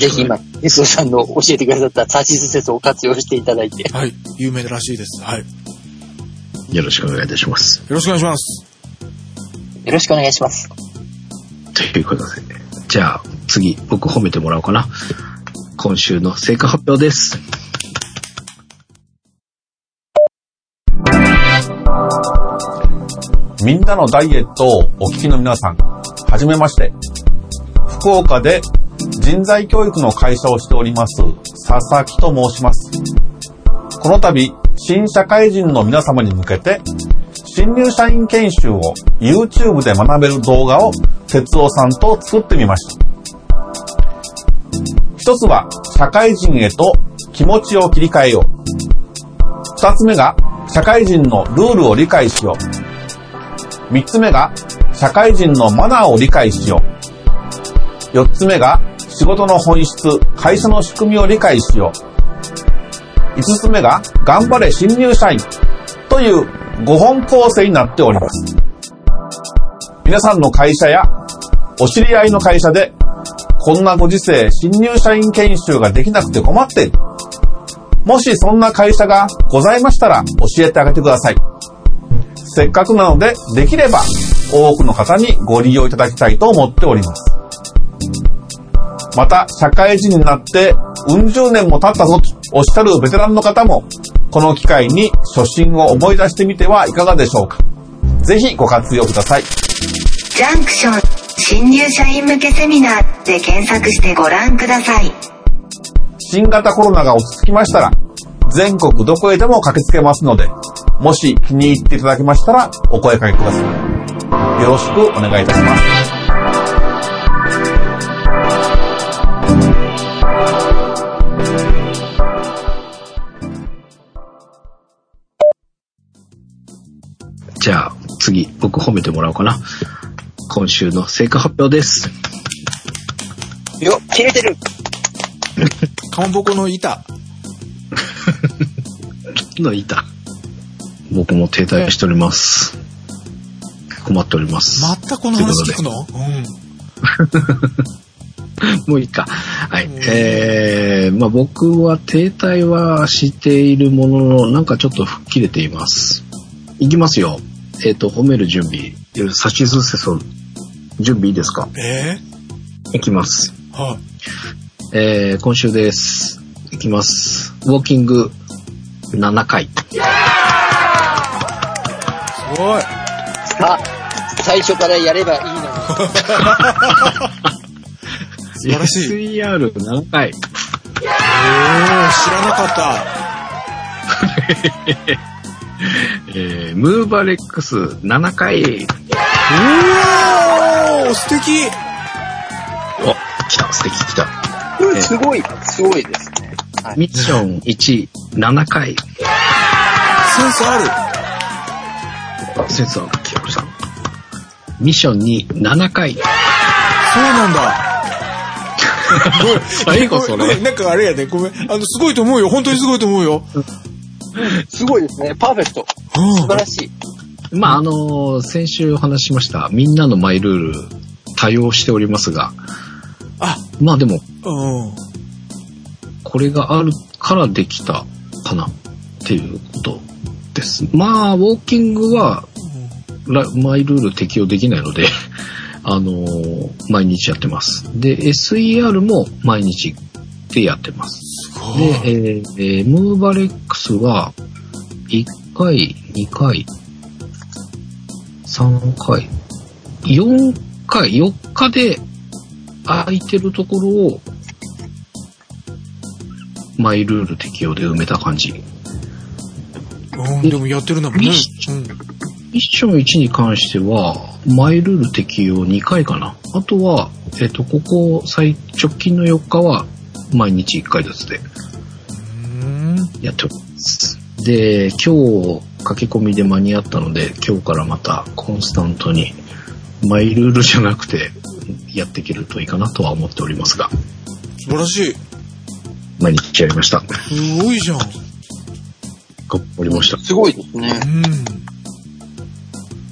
ぜひ今、エスオさんの教えてくださったサシスセソを活用していただいて。はい。有名らしいです。はい。よろしくお願いいたします。よろしくお願いします。よろしくお願いします。ということで、じゃあ次、僕褒めてもらおうかな。今週の成果発表です。みんなのダイエットをお聞きの皆さん、はじめまして。福岡で人材教育の会社をしております佐々木と申します。この度新社会人の皆様に向けて新入社員研修を YouTube で学べる動画を哲夫さんと作ってみました。一つは社会人へと気持ちを切り替えよう、二つ目が社会人のルールを理解しよう、三つ目が社会人のマナーを理解しよう、四つ目が仕事の本質、会社の仕組みを理解しよう。五つ目が頑張れ新入社員という5本構成になっております。皆さんの会社やお知り合いの会社でこんなご時世新入社員研修ができなくて困っている。もしそんな会社がございましたら教えてあげてください。せっかくなのでできれば多くの方にご利用いただきたいと思っております。また社会人になってうん十年も経ったぞとおっしゃるベテランの方もこの機会に初心を思い出してみてはいかがでしょうか。ぜひご活用ください。ジャンクション新入社員向けセミナーで検索してご覧ください。新型コロナが落ち着きましたら全国どこへでも駆けつけますので、もし気に入っていただけましたらお声掛けください。よろしくお願いいたします。じゃあ次、僕褒めてもらおうかな。今週の成果発表です。よっ、切れてるかまぼこの板の板僕も停滞しております。困っております。またこの話聞くの？うん。もういいか。はい。まあ僕は停滞はしているものの、なんかちょっと吹っ切れています。いきますよ。褒める準備。さしずせそ、準備いいですか？いきます。はい。今週です。いきます。ウォーキング7回。すごい。あ、最初からやればいいのに。素晴らしい。SER7 回。知らなかった。ムーバレックス7回。うわー、素敵。お、来た、素敵来た。すごい、すごいですね。はい、ミッション1、7回。センスある。センスある、きよりさん。ミッション2、7回。そうなんだ。最後それ。なんかあれやね、ごめん。すごいと思うよ。本当にすごいと思うよ。すごいですね。パーフェクト。素晴らしい。まあ、先週お話ししました、みんなのマイルール、多用しておりますが、あ、まあでも、うん、これがあるからできたかなっていうことです。まあ、ウォーキングは、マイルール適用できないので、毎日やってます。で、SER も毎日でやってます。で、ムーバレックスは1回、2回、3回、4回、4日で空いてるところをマイルール適用で埋めた感じ。でもやってるんだもんね。ミッション1に関しては、マイルール適用2回かな。あとは、ここ直近の4日は、毎日1回ずつで、やっております。で、今日、駆け込みで間に合ったので、今日からまた、コンスタントに、マイルールじゃなくて、やっていけるといいかなとは思っておりますが。素晴らしい。毎日やりました。すごいじゃん。頑張りました。すごいですね。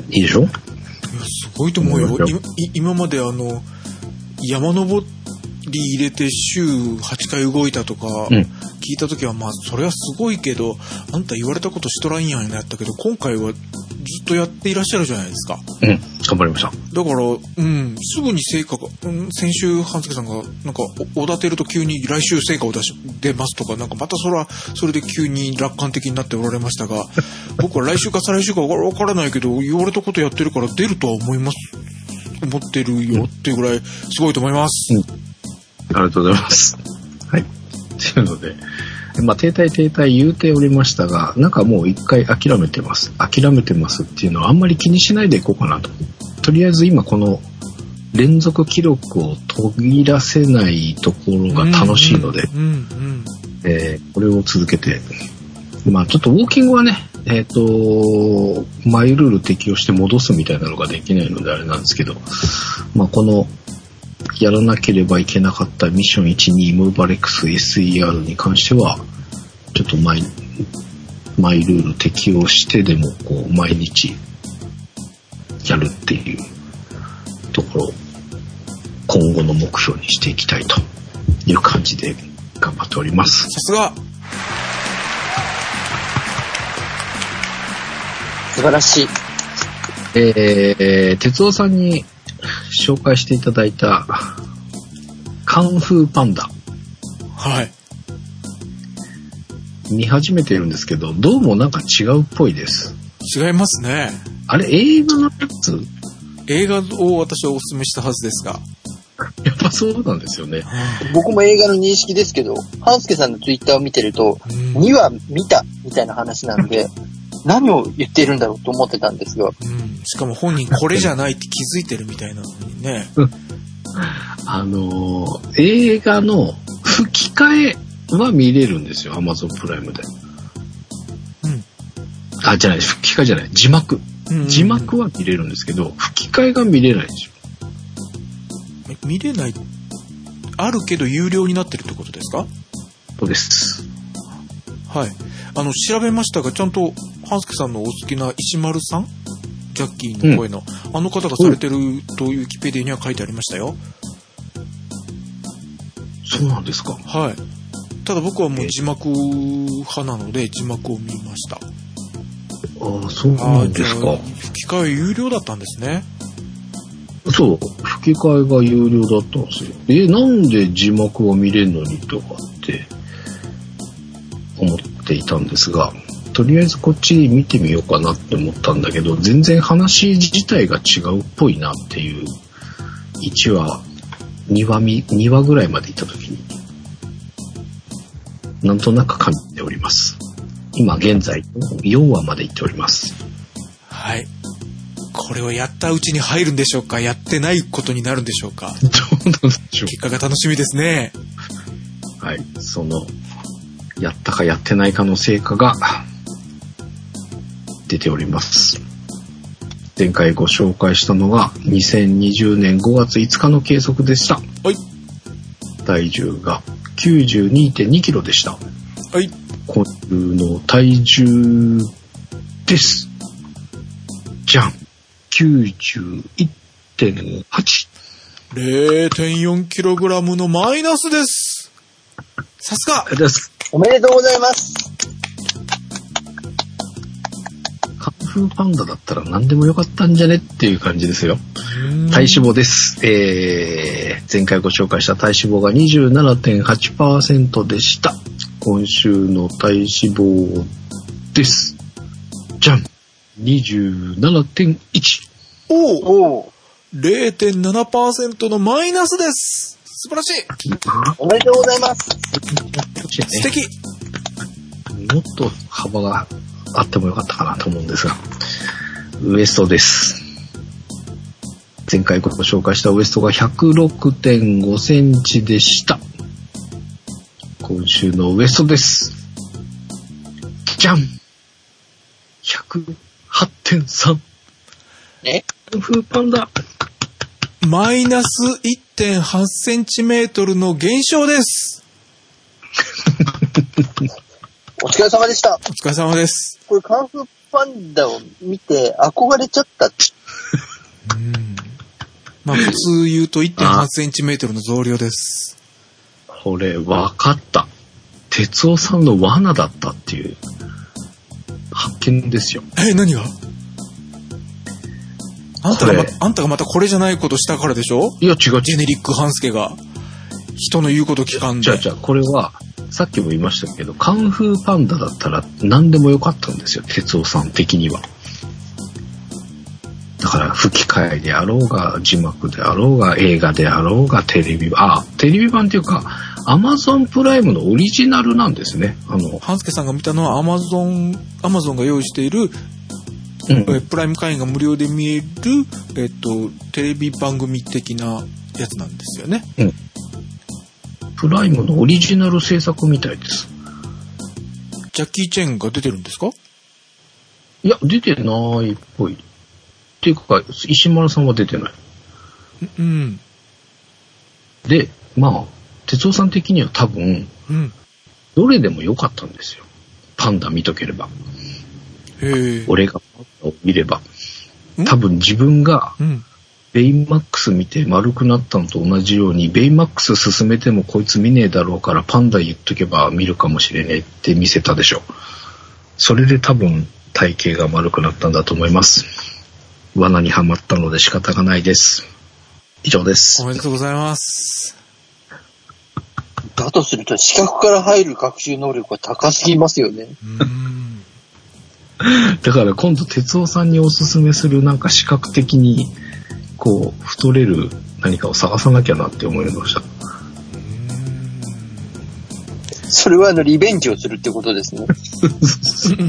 いいでしょ？いや、すごいと思うよ。今まで山登り入れて週8回動いたとか聞いたときは、まあそれはすごいけど、あんた言われたことしとらんやんやったけど、今回はずっとやっていらっしゃるじゃないですか。うん、頑張りました。だから、うん、すぐに成果が、うん、先週半助さんがなんかおだてると急に来週成果を出ますとか、なんかまたそれはそれで急に楽観的になっておられましたが、僕は来週か再来週かわからないけど、言われたことやってるから出るとは思ってるよっていうぐらいすごいと思います。うん、ありがとうございます。はい。というので、まあ、停滞言うておりましたが、なんかもう一回諦めてます。諦めてますっていうのはあんまり気にしないでいこうかなと。とりあえず今この連続記録を途切らせないところが楽しいので、これを続けて、まあちょっとウォーキングはね、マイルール適用して戻すみたいなのができないのであれなんですけど、まあこの、やらなければいけなかったミッション1、2、ムーバレックス SER に関しては、ちょっとマイルール適用してでも、こう、毎日やるっていうところを、今後の目標にしていきたいという感じで頑張っております。さすが！素晴らしい。哲夫さんに、紹介していただいたカンフーパンダ、はい、見始めているんですけど、どうもなんか違うっぽいです。違いますね。あれ映画のやつ、映画を私はおすすめしたはずですが、やっぱそうなんですよね。僕も映画の認識ですけど、半助さんのツイッターを見てると、2話見たみたいな話なんで何を言っているんだろうと思ってたんですが、しかも本人これじゃないって気づいてるみたいなのにね。映画の吹き替えは見れるんですよ、Amazon プライムで。うん。あ、じゃない、吹き替えじゃない、字幕。字幕は見れるんですけど、吹き替えが見れないんですよ。見れない、あるけど有料になってるってことですか？そうです。はい。調べましたが、ちゃんと半助さんのお好きな石丸さん、ジャッキーの声の、うん、あの方がされてるとウィキペディアには書いてありましたよ。そうなんですか。はい。ただ僕はもう字幕派なので字幕を見ました。ああ、そうなんですか。吹き替え有料だったんですね。そう、吹き替えが有料だったんですよ。なんで字幕を見れるのにとかって思っていたんですが、とりあえずこっち見てみようかなって思ったんだけど、全然話自体が違うっぽいなっていう、1話、2話ぐらいまで行った時に、なんとなく感じております。今現在4話まで行っております。はい。これをやったうちに入るんでしょうか、やってないことになるんでしょうか。どうなんでしょう。結果が楽しみですね。はい。そのやったかやってないかの成果が出ております。前回ご紹介したのが2020年5月5日の計測でした。はい。体重が92.2 キロでした。はい。今週の体重です。じゃん。91.8。0.4 キログラムのマイナスです。さすが。です。おめでとうございます。カンフーパンダだったら何でもよかったんじゃねっていう感じですよ。体脂肪です。前回ご紹介した体脂肪が 27.8% でした。今週の体脂肪です。じゃん。27.1。おお。0.7% のマイナスです。素晴らしい。おめでとうございます。素敵。もっと幅があってもよかったかなと思うんですが、ウエストです。前回ご紹介したウエストが 106.5 センチでした。今週のウエストです。じゃん。108.3。カンフーパンダ。マイナス 1.8 センチメートルの減少です。お疲れ様でした。お疲れ様です。これカンフーパンダを見て憧れちゃった。まあ普通言うと 1.8 センチメートルの増量です。これ分かった。哲夫さんの罠だったっていう発見ですよ。何が？あんたがまたこれじゃないことしたからでしょ？いや違う。ジェネリック半助が人の言うこと聞かんで。じゃあこれはさっきも言いましたけど、カンフーパンダだったら何でもよかったんですよ、哲夫さん的には。だから吹き替えであろうが字幕であろうが映画であろうがテレビ版っていうか Amazon プライムのオリジナルなんですね。半助さんが見たのは Amazon が用意している、プライム会員が無料で見える、テレビ番組的なやつなんですよね、プライムのオリジナル制作みたいです。ジャッキー・チェンが出てるんですか？いや出てないっぽいっていうか、石丸さんは出てない。でまあ哲夫さん的には多分、どれでもよかったんですよ。パンダ見とければ、俺が見れば、多分自分がベイマックス見て丸くなったのと同じように、ベイマックス進めてもこいつ見ねえだろうからパンダ言っとけば見るかもしれねえって見せたでしょ。それで多分体型が丸くなったんだと思います。罠にはまったので仕方がないです。以上です。おめでとうございます。だとすると視覚から入る学習能力は高すぎますよね。だから今度哲夫さんにおすすめするなんか視覚的にこう太れる何かを探さなきゃなって思いました。それはリベンジをするってことですね。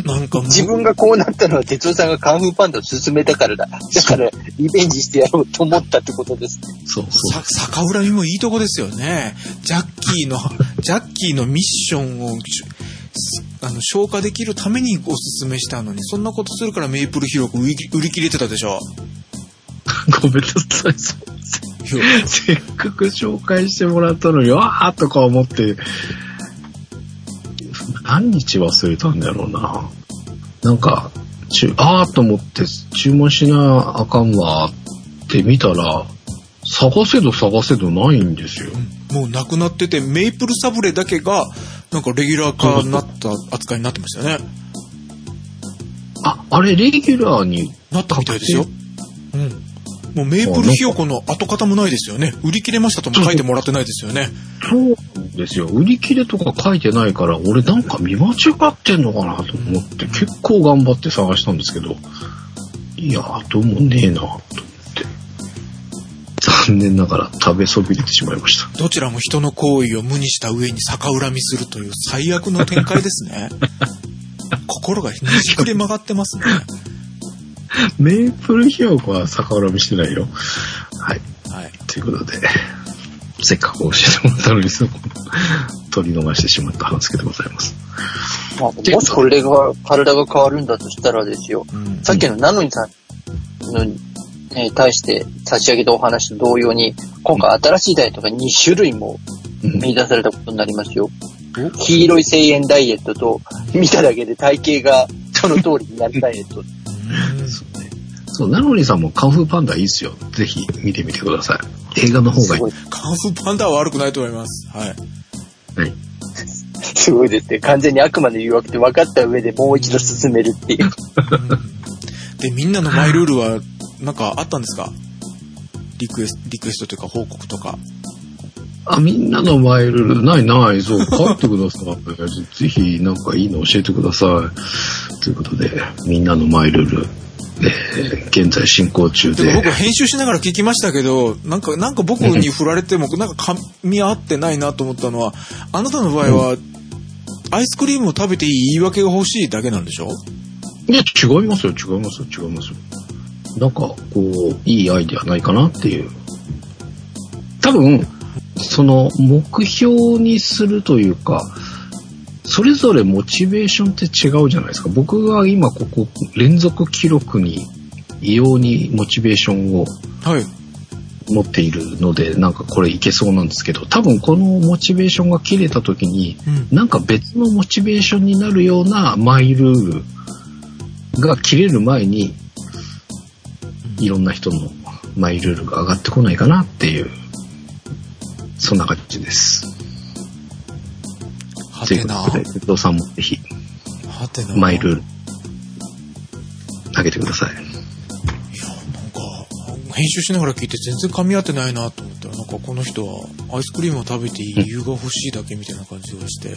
なんか自分がこうなったのは哲夫さんがカンフーパンダを勧めたからだ。だからリベンジしてやろうと思ったってことですね。そう。逆恨みもいいとこですよね。ジャッキーのミッションを消化できるためにおすすめしたのに、そんなことするからメイプルヒロ君売り切れてたでしょ。ごめんなさい。せっかく紹介してもらったのにわーとか思って何日忘れたんだろうな。なんか、と思って注文しなあかんわって見たら、探せどないんですよ。もうなくなってて、メイプルサブレだけがなんかレギュラー化になった扱いになってましたよね。あれレギュラーになったみたいですよ。うん。もうメイプルひよこの跡形もないですよね。売り切れましたとも書いてもらってないですよね。そうですよ。売り切れとか書いてないから、俺なんか見間違ってんのかなと思って、結構頑張って探したんですけど、いやどうもねえなと。残念ながら食べそびれてしまいました。どちらも人の行為を無にした上に逆恨みするという最悪の展開ですね。心がひっくり曲がってますね。メープルひよこは逆恨みしてないよ。はい。はい、ということで、せっかく教えてもらったのに取り逃してしまった話でございます。まあ、もしこれが体が変わるんだとしたらですよ。うん、さっきのナノニさんの対して差し上げたお話と同様に、今回新しいダイエットが2種類も見出されたことになりますよ。うん、黄色い声援ダイエットと、見ただけで体型がその通りになるダイエット。そうね。そう、ナロニーさんもカンフーパンダいいですよ。ぜひ見てみてください。映画の方がいい。カンフーパンダは悪くないと思います。はい。はい。すごいですね。完全に悪魔の誘惑って分かった上でもう一度進めるっていう。で、みんなのマイルールは、なんかあったんですか？リクエストというか報告とか。みんなのマイルールないそう書いてください。ぜひなんかいいの教えてください。ということでみんなのマイルール、現在進行中で。僕編集しながら聞きましたけど、なんか僕に振られてもなんか噛み合ってないなと思ったのは、あなたの場合は、アイスクリームを食べていい言い訳が欲しいだけなんでしょ？いや違いますよ。なんかこういいアイデアないかなっていう。多分その目標にするというか、それぞれモチベーションって違うじゃないですか。僕が今ここ連続記録に異様にモチベーションを持っているので、なんかこれいけそうなんですけど、多分このモチベーションが切れた時に、なんか別のモチベーションになるようなマイルールが切れる前に、いろんな人のマイルールが上がってこないかなっていう、そんな感じです。はてな。ということで、伊藤さんもぜひマイルール投げてください。いや、なんか編集しながら聞いて全然噛み合ってないなと思ったら、なんかこの人はアイスクリームを食べていい理由が欲しいだけみたいな感じがして、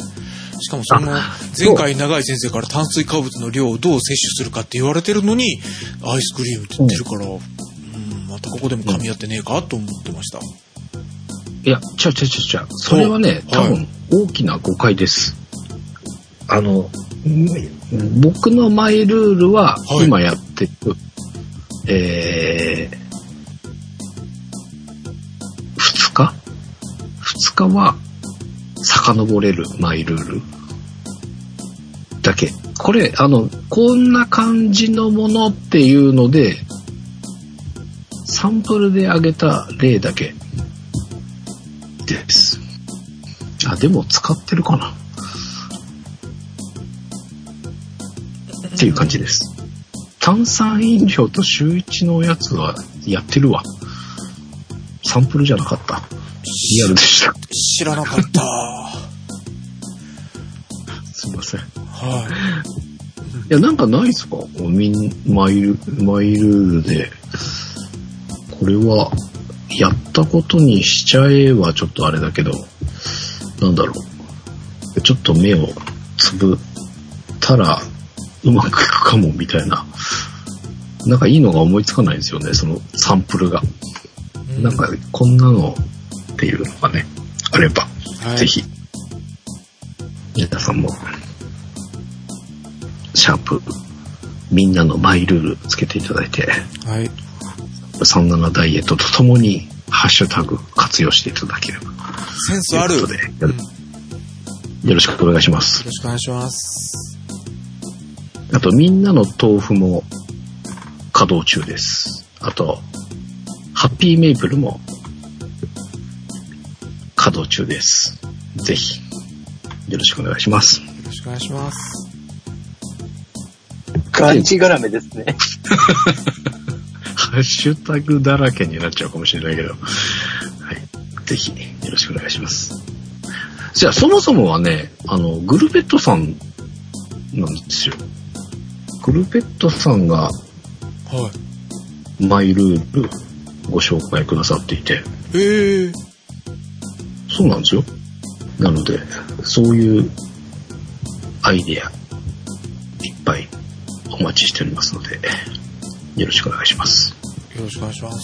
しかもその前回長井先生から炭水化物の量をどう摂取するかって言われてるのに、アイスクリームって言ってるから、またここでも噛み合ってねえかと思ってました。いや、ちゃう。それはね、多分大きな誤解です。僕のマイルールは今やってる、2日は遡れるマイルールだけ。これこんな感じのものっていうのでサンプルで挙げた例だけです。でも使ってるかなっていう感じです。炭酸飲料と週一のおやつはやってるわ。サンプルじゃなかった。リアルでした。知らなかった。すいません。はい。いや、なんかないですか？マイルールでこれは。やったことにしちゃえはちょっとあれだけど、なんだろう、ちょっと目をつぶったらうまくいくかもみたいな、なんかいいのが思いつかないんですよね、そのサンプルが。なんかこんなのっていうのがね、あれば、ぜひ、皆さんも、#みんなのマイルールつけていただいて、はい。37ダイエットとともにハッシュタグ活用していただければ。センスある。ということで、よろしくお願いします。よろしくお願いします。あとみんなの豆腐も稼働中です。あとハッピーメイプルも稼働中です。ぜひよろしくお願いします。よろしくお願いします。ガチ絡めですね。ハッシュタグだらけになっちゃうかもしれないけど、はい、ぜひよろしくお願いします。じゃあそもそもはね、グルペットさんなんですよ。グルペットさんが、はい、マイルールご紹介くださっていて、そうなんですよ。なのでそういうアイデアいっぱいお待ちしておりますので、よろしくお願いします。よろしくお願いします。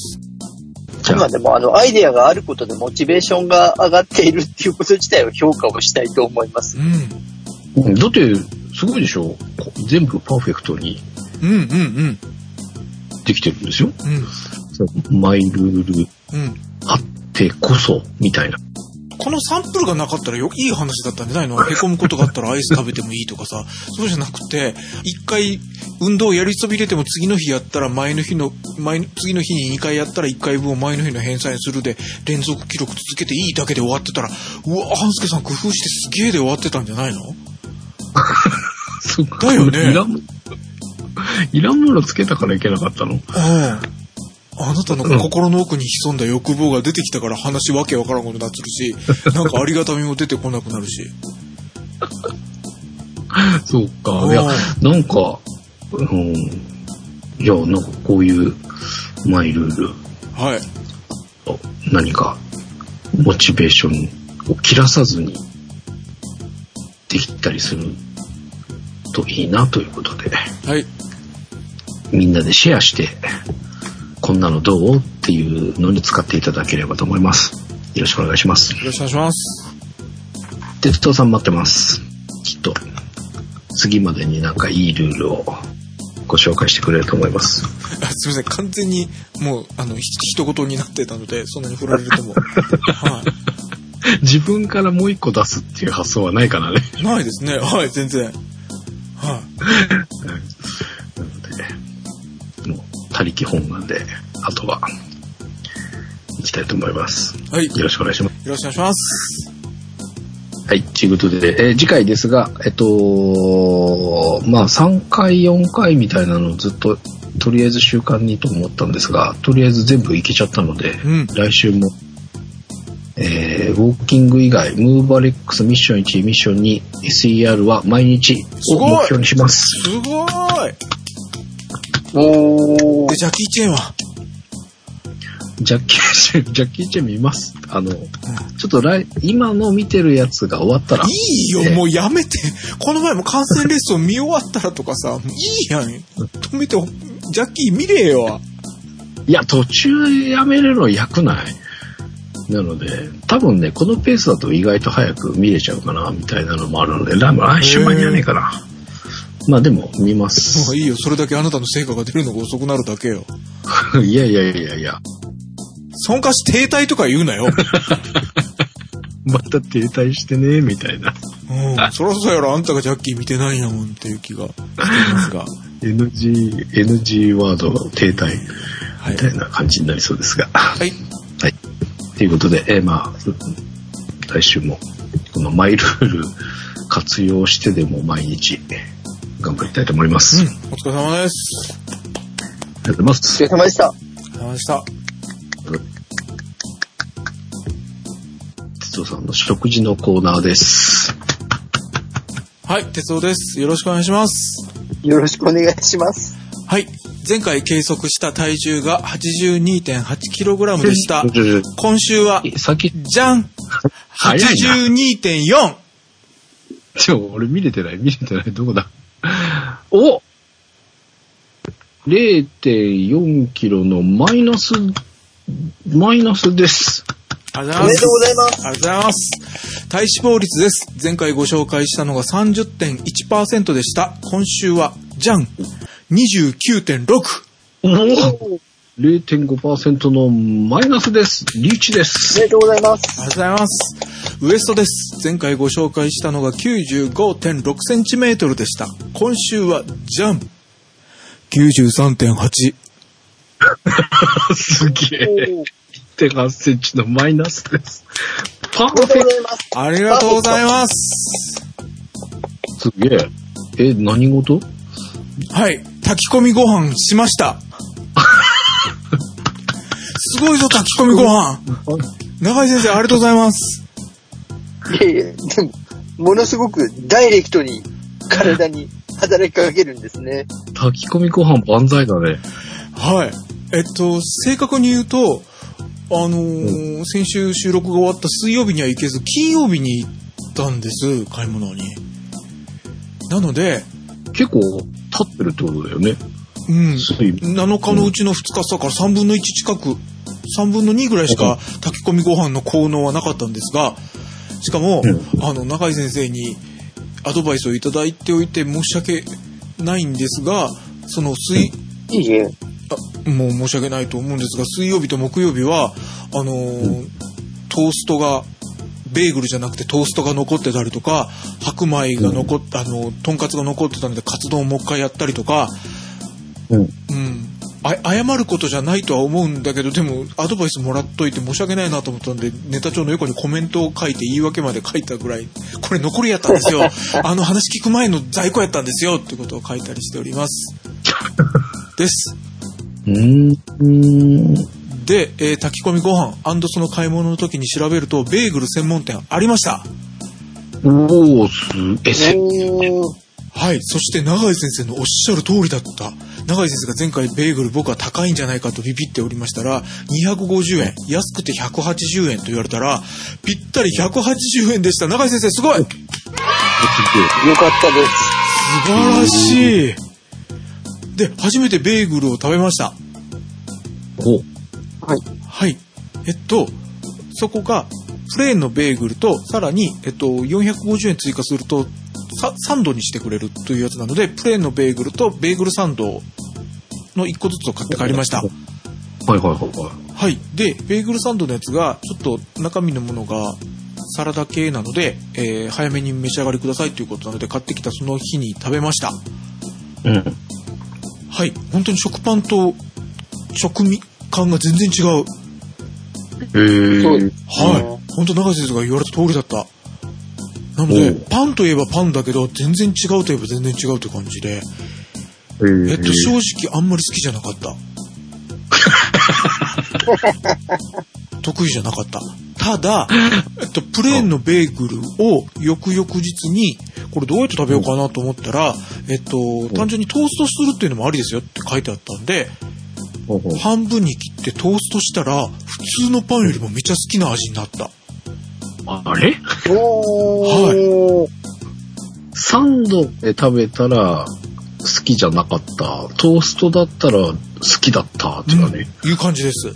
今でもアイデアがあることでモチベーションが上がっているっていうこと自体を評価をしたいと思います。うん、だってすごいでしょ。全部パーフェクトにできてるんですよ。うん、マイルールあってこそみたいな。このサンプルがなかったらいい話だったんじゃないの？へこむことがあったらアイス食べてもいいとかさ、そうじゃなくて、一回運動をやりそびれても次の日やったら次の日に2回やったら1回分を前の日の返済にするで、連続記録続けていいだけで終わってたら、うわ、半助さん工夫してすげえで終わってたんじゃないの？だよね。いらんものつけたからいけなかったの？あなたの心の奥に潜んだ欲望が出てきたから話わけわからんことになってるし、なんかありがたみも出てこなくなるし。そうか。いや、なんか、いや、なんかこういうマイルール。はい。何か、モチベーションを切らさずにできたりするといいなということで。はい。みんなでシェアして、こんなのどうっていうのに使っていただければと思います。よろしくお願いします。よろしくお願いします。鉄道さん待ってます。きっと次までになんかいいルールをご紹介してくれると思います。あ、すみません、完全にもう一言になってたので、そんなに振られるとも、はい、自分からもう一個出すっていう発想はないかな。ね、ないですね。はい、全然。はい、なので他力本願で、あとは行きたいと思います。はい、よろしくお願いします。よろしくお願いします。はい、ということで、次回ですが、まあ3回4回みたいなのをずっととりあえず週間にと思ったんですが、とりあえず全部いけちゃったので、来週も、ウォーキング以外、ムーバレックスミッション1、ミッション2、SER は毎日を目標にします。すごい。おー。で、ジャッキー・チェンはジャッキー・チェン見ます。ちょっと今の見てるやつが終わったら。いいよ、もうやめて。この前も観戦レッスンを見終わったらとかさ、いいやん。止めて、ジャッキー見れよ。いや、途中やめるの役ない。なので、多分ね、このペースだと意外と早く見れちゃうかな、みたいなのもあるので、来週間に合わねえかな。まあでも見ます。いいよ、それだけあなたの成果が出るのが遅くなるだけよ。いやいやいやいや。そんかし停滞とか言うなよ。また停滞してねみたいな。うん。そろそろやろ、あんたがジャッキー見てないやもんっていう気がしてますが。NG ワード停滞みたいな感じになりそうですが。はい。はい。ということで、まあ来週もこのマイルール活用してでも毎日。頑張りたいと思います。うん、お疲れ様です。ありがとうございます。お疲れ様でした。お疲れ様でした。鉄道さんの食事のコーナーです。はい、鉄道です。よろしくお願いします。よろしくお願いします。はい、前回計測した体重が 82.8kg でした。今週は、じゃん !82.4! 俺見れてない、どこだお 0.4 キロのマイナスです。ありがとうございます。ありがとうございます。体脂肪率です。前回ご紹介したのが 30.1% でした。今週は、じゃん !29.6! 0.5% のマイナスです。リーチです。ありがとうございます。ありがとうございます。ウエストです。前回ご紹介したのが 95.6 センチメートルでした。今週はじゃん 93.8。すげえ。1.8 センチのマイナスです。パーフェクト。ありがとうございます。すげえ。何事？はい、炊き込みご飯しました。すごいぞ、炊き込みご飯。長井先生、ありがとうございます。いやいや、でも、ものすごくダイレクトに体に働きかけるんですね。炊き込みご飯万歳だね。はい。正確に言うと、先週収録が終わった水曜日には行けず、金曜日に行ったんです、買い物に。なので、結構経ってるってことだよね。うん。7日のうちの2日差から3分の1近く、3分の2ぐらいしか炊き込みご飯の効能はなかったんですが、しかも、中井先生にアドバイスをいただいておいて申し訳ないんですが、そのもう申し訳ないと思うんですが、水曜日と木曜日は、トーストが、ベーグルじゃなくてトーストが残ってたりとか、白米が残って、とんかつが残ってたのでカツ丼をもう一回やったりとか、謝ることじゃないとは思うんだけど、でもアドバイスもらっといて申し訳ないなと思ったんで、ネタ帳の横にコメントを書いて言い訳まで書いたぐらい、これ残りやったんですよ。話聞く前の在庫やったんですよってことを書いたりしております。です。で、炊き込みご飯&その買い物の時に調べると、ベーグル専門店ありました。おお、すげえ。はい。そして、永井先生のおっしゃる通りだった。永井先生が前回ベーグル僕は高いんじゃないかとビビっておりましたら、250円、安くて180円と言われたら、ぴったり180円でした。永井先生、すごい！よかったです。素晴らしい。で、初めてベーグルを食べました。お。はい。はい。そこが、プレーンのベーグルと、さらに、450円追加すると、サンドにしてくれるというやつなので、プレーンのベーグルとベーグルサンドの1個ずつを買って帰りました。はい。で、ベーグルサンドのやつがちょっと中身のものがサラダ系なので、早めに召し上がりくださいということなので、買ってきたその日に食べました。はい。本当に食パンと食味感が全然違う。はい。本当永井先生が言われた通りだった。なので、パンといえばパンだけど、全然違うといえば全然違うという感じで、正直あんまり好きじゃなかった。得意じゃなかった。ただ、プレーンのベーグルを翌々日に、これどうやって食べようかなと思ったら、単純にトーストするっていうのもありですよって書いてあったんで、半分に切ってトーストしたら、普通のパンよりもめちゃ好きな味になった。あれ？はい。サンドで食べたら好きじゃなかった。トーストだったら好きだったっていうかね。いう感じです。な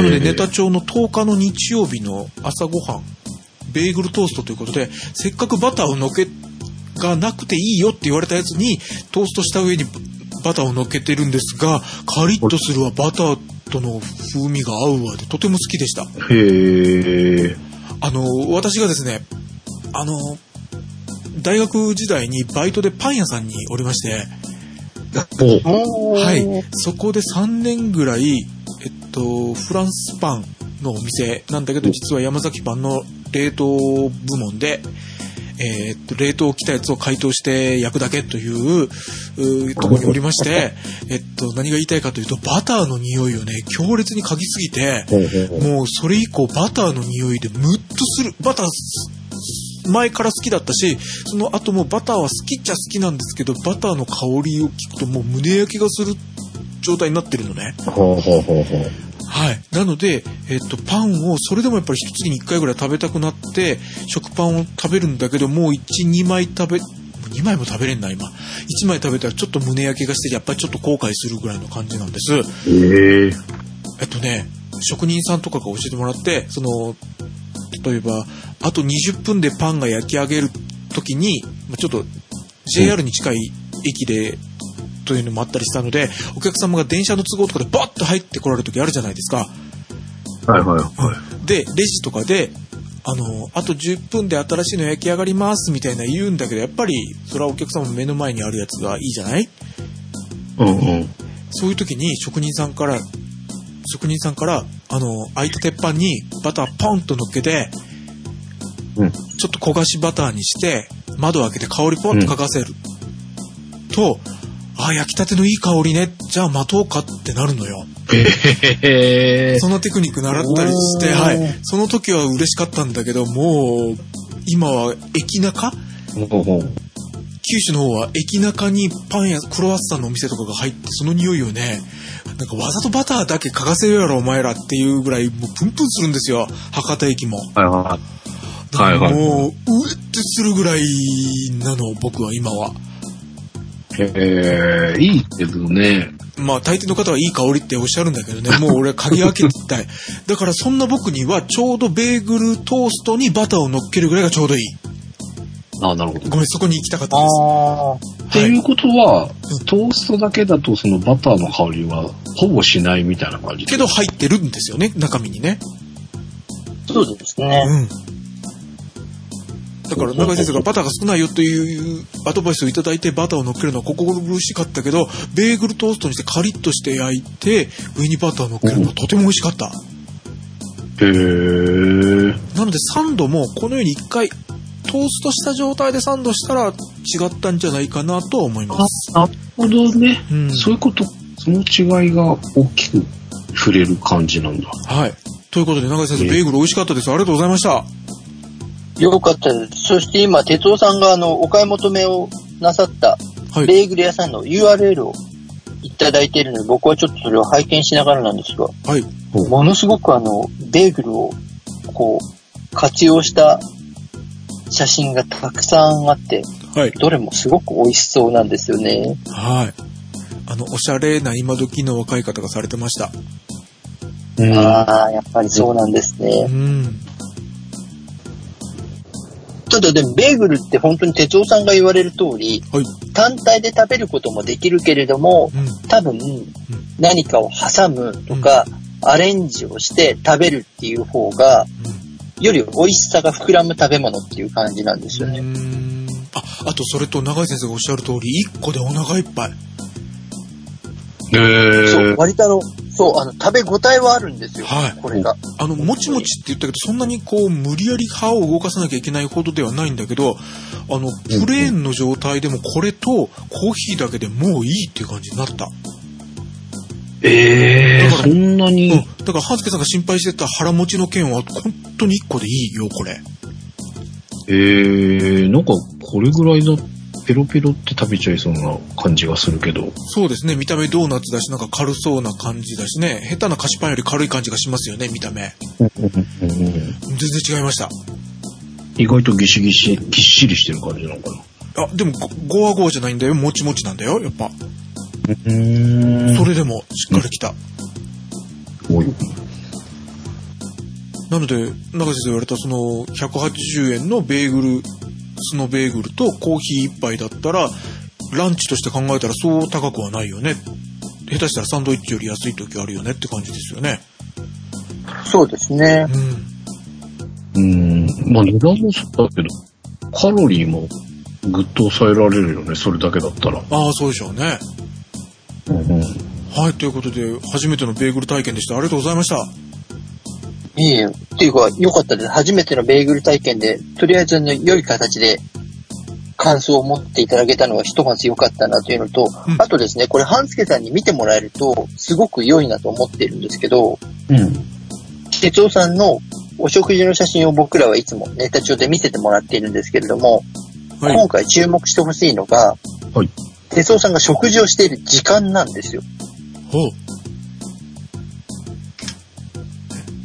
のでネタ帳の10日の日曜日の朝ごはん、ベーグルトーストということで、せっかくバターをのけがなくていいよって言われたやつに、トーストした上にバターをのけてるんですが、カリッとするわ、バターとの風味が合うわで、とても好きでした。へえ。私がですね、大学時代にバイトでパン屋さんにおりまして、はい、そこで3年ぐらい、フランスパンのお店なんだけど、実は山崎パンの冷凍部門で、冷凍きたやつを解凍して焼くだけというところにおりまして、何が言いたいかというと、バターの匂いをね、強烈に嗅ぎすぎて、もうそれ以降バターの匂いでムッとする。バター前から好きだったし、その後もバターは好きっちゃ好きなんですけど、バターの香りを聞くともう胸焼けがする状態になってるのね。はい。なので、パンを、それでもやっぱり一月に一回ぐらい食べたくなって、食パンを食べるんだけど、もう2枚も食べれんな、今。1枚食べたらちょっと胸焼けがして、やっぱりちょっと後悔するぐらいの感じなんです。職人さんとかが教えてもらって、例えば、あと20分でパンが焼き上げるときに、ちょっと JR に近い駅で、というのもあったりしたので、お客様が電車の都合とかでバッと入ってこられる時あるじゃないですか。はいはいはい。で、レジとかで、あと10分で新しいの焼き上がりますみたいな言うんだけど、やっぱりそれはお客様の目の前にあるやつがいいじゃない？そういう時に職人さんから空いた鉄板にバターポンと乗っけて、ちょっと焦がしバターにして窓を開けて香りポンと嗅がせる。と、ああ焼きたてのいい香りね、じゃあ待とうかってなるのよ。そのテクニック習ったりして、はい、その時は嬉しかったんだけど、もう今は駅中、九州の方は駅中にパンやクロワッサンのお店とかが入って、その匂いをね、なんかわざとバターだけ嗅がせるやろお前らっていうぐらいもうプンプンするんですよ、博多駅も。はいはいはい。もううってするぐらいなの僕は今は。いいけどね。まあ大抵の方はいい香りっておっしゃるんだけどね、もう俺は鍵開けたい。だからそんな僕にはちょうどベーグルトーストにバターを乗っけるぐらいがちょうどいい。ああ、なるほど。ごめん、そこに行きたかったです。あ、はい、っていうことは、トーストだけだとそのバターの香りはほぼしないみたいな感じけど入ってるんですよね、中身にね。そうですね。うん。だから中井先生がバターが少ないよというアドバイスをいただいてバターを乗っけるのは心苦しかったけど、ベーグルトーストにしてカリッとして焼いて上にバターを乗っけるのはとても美味しかった。へー。なのでサンドもこのように一回トーストした状態でサンドしたら違ったんじゃないかなと思います。あ、なるほどね、うん、そういうこと、その違いが大きく触れる感じなんだ。はい、ということで永井先生、ベーグル美味しかったです。ありがとうございました。よかったです。そして今哲夫さんがお買い求めをなさったベーグル屋さんの URL をいただいているので、僕はちょっとそれを拝見しながらなんですが、はい、ものすごくベーグルをこう活用した写真がたくさんあって、はい、どれもすごく美味しそうなんですよね。はい。おしゃれな今時の若い方がされてました。ああ、やっぱりそうなんですね。うん。ただでもベーグルって本当に哲夫さんが言われる通り、はい、単体で食べることもできるけれども、うん、多分、うん、何かを挟むとか、うん、アレンジをして食べるっていう方が、うん、より美味しさが膨らむ食べ物っていう感じなんですよね。あとそれと永井先生がおっしゃる通り、1個でお腹いっぱい。そう、割と食べ応えはあるんですよ、はい、これが。もちもちって言ったけど、そんなにこう無理やり歯を動かさなきゃいけないほどではないんだけど、プレーンの状態でもこれとコーヒーだけでもういいっていう感じになった。そんなに、うん、だからハズケさんが心配してた腹持ちの件は本当に1個でいいよこれ。なんかこれぐらいのペロペロって食べちゃいそうな感じがするけど。そうですね、見た目ドーナツだし、なんか軽そうな感じだしね、下手な菓子パンより軽い感じがしますよね、見た目。全然違いました。意外とぎっしりしてる感じなのかな。あ、でもゴワゴワじゃないんだよ、もちもちなんだよ、やっぱ。それでもしっかりきた。なので永井先生言われたその180円のベーグル、スノベーグルとコーヒー1杯だったら、ランチとして考えたらそう高くはないよね。下手したらサンドイッチより安い時あるよねって感じですよね。そうですね。まあ値段もそうだけど、カロリーもぐっと抑えられるよね、それだけだったら。ああ、そうでしょうね。はい、ということで初めてのベーグル体験でした。ありがとうございました。いいよっていうか良かったです。初めてのベーグル体験でとりあえず良い形で感想を持っていただけたのがひとまず良かったなというのと、うん、あとですね、これ半助さんに見てもらえるとすごく良いなと思っているんですけど、哲夫さんのお食事の写真を僕らはいつもネタ帳で見せてもらっているんですけれども、はい、今回注目してほしいのが、はい、哲夫さんが食事をしている時間なんですよ。ほう。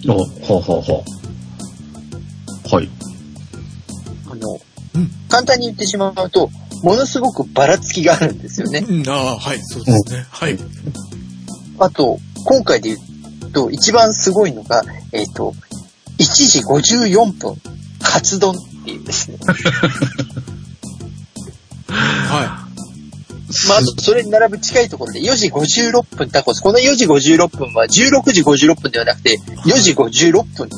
あ、はあはあ。はい。簡単に言ってしまうと、ものすごくばらつきがあるんですよね。ああ、はい、そうですね。はい。あと、今回で言うと、一番すごいのが、1時54分、カツ丼っていうんですね。はい。まあ、あとそれに並ぶ近いところで4時56分タコス。この4時56分は16時56分ではなくて4時56分、はい、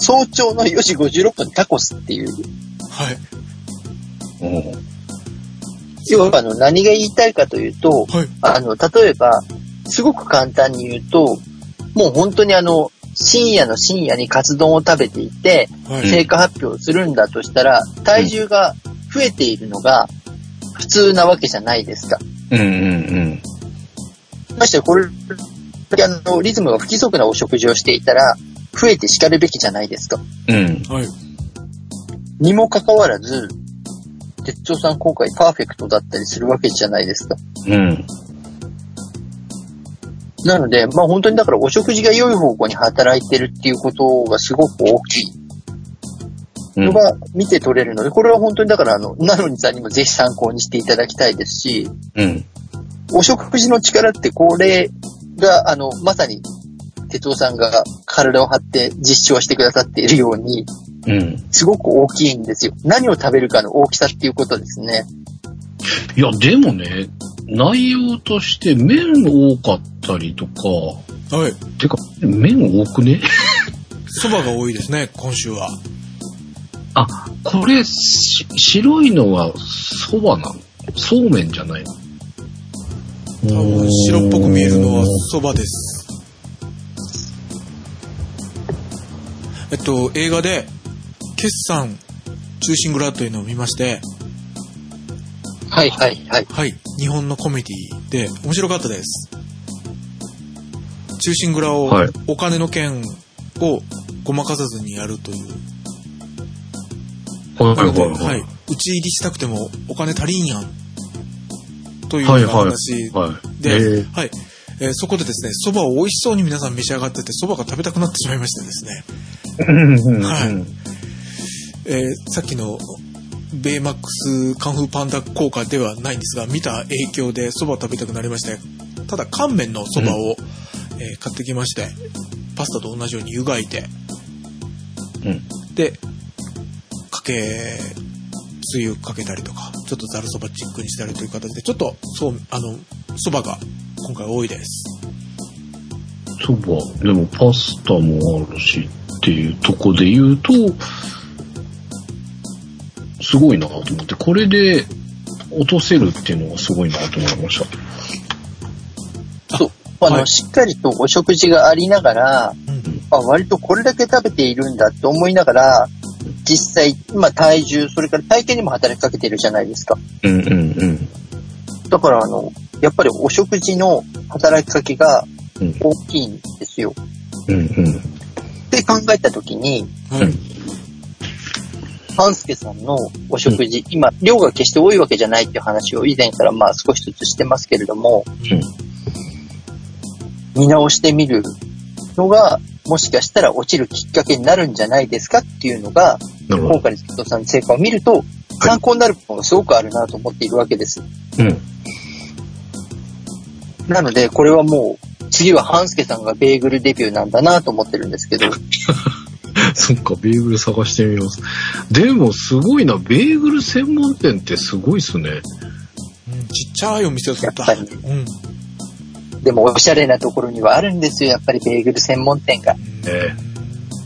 早朝の4時56分タコスっていう。はい。要は何が言いたいかというと、はい、例えばすごく簡単に言うと、もう本当に深夜の深夜にカツ丼を食べていて、はい、成果発表するんだとしたら体重が増えているのが、普通なわけじゃないですか。うんうんうん。ましてこれリズムが不規則なお食事をしていたら増えてしかるべきじゃないですか。うん。はい。にもかかわらず哲夫さん今回パーフェクトだったりするわけじゃないですか。うん。なので、まあ本当にだからお食事が良い方向に働いてるっていうことがすごく大きいのが見て取れるので、これは本当にだからなのにさんにもぜひ参考にしていただきたいですし、うん、お食事の力ってこれがまさに哲夫さんが体を張って実証してくださっているように、うん、すごく大きいんですよ。何を食べるかの大きさっていうことですね。いやでもね、内容として麺多かったりとか、はい。てか麺多くね？そばが多いですね今週は。あ、これ白いのはそばなの？そうめんじゃないの？多分白っぽく見えるのはそばです。映画で決算忠臣蔵というのを見まして。はいはいはい。はい。日本のコメディで面白かったです。忠臣蔵を、はい、お金の件をごまかさずにやるという。はいはいはい。はい。討ち入りしたくてもお金足りんやん。という話で、はい。そこでですね、蕎麦を美味しそうに皆さん召し上がってて、蕎麦が食べたくなってしまいましてですね。はい。さっきのベイマックスカンフーパンダ効果ではないんですが、見た影響で蕎麦を食べたくなりまして、ただ乾麺の蕎麦を、買ってきまして、パスタと同じように湯がいて、うん、でかけつゆかけたりとか、ちょっとざる蕎麦チックにしたりという形で、ちょっとそう蕎麦が今回多いです。蕎麦でもパスタもあるしっていうとこで言うとすごいなと思って、これで落とせるっていうのがすごいなと思いました。そう、はい、しっかりとお食事がありながら、うん、割とこれだけ食べているんだって思いながら、実際今体重それから体型にも働きかけてるじゃないですか、うんうんうん、だからやっぱりお食事の働きかけが大きいんですよ、うんうんうん、って考えた時に、うん、半助さんのお食事、うん、今量が決して多いわけじゃないっていう話を以前からまあ少しずつしてますけれども、うん、見直してみるのがもしかしたら落ちるきっかけになるんじゃないですかっていうのが、今回の哲夫さんの成果を見ると参考になることがすごくあるなと思っているわけです、うん、なのでこれはもう次は半助さんがベーグルデビューなんだなと思ってるんですけどそっか、ベーグル探してみます。でもすごいな、ベーグル専門店ってすごいっすね、うん、ちっちゃいお店だったやっぱり、ね、うん、でもおしゃれなところにはあるんですよ、やっぱりベーグル専門店が、ね、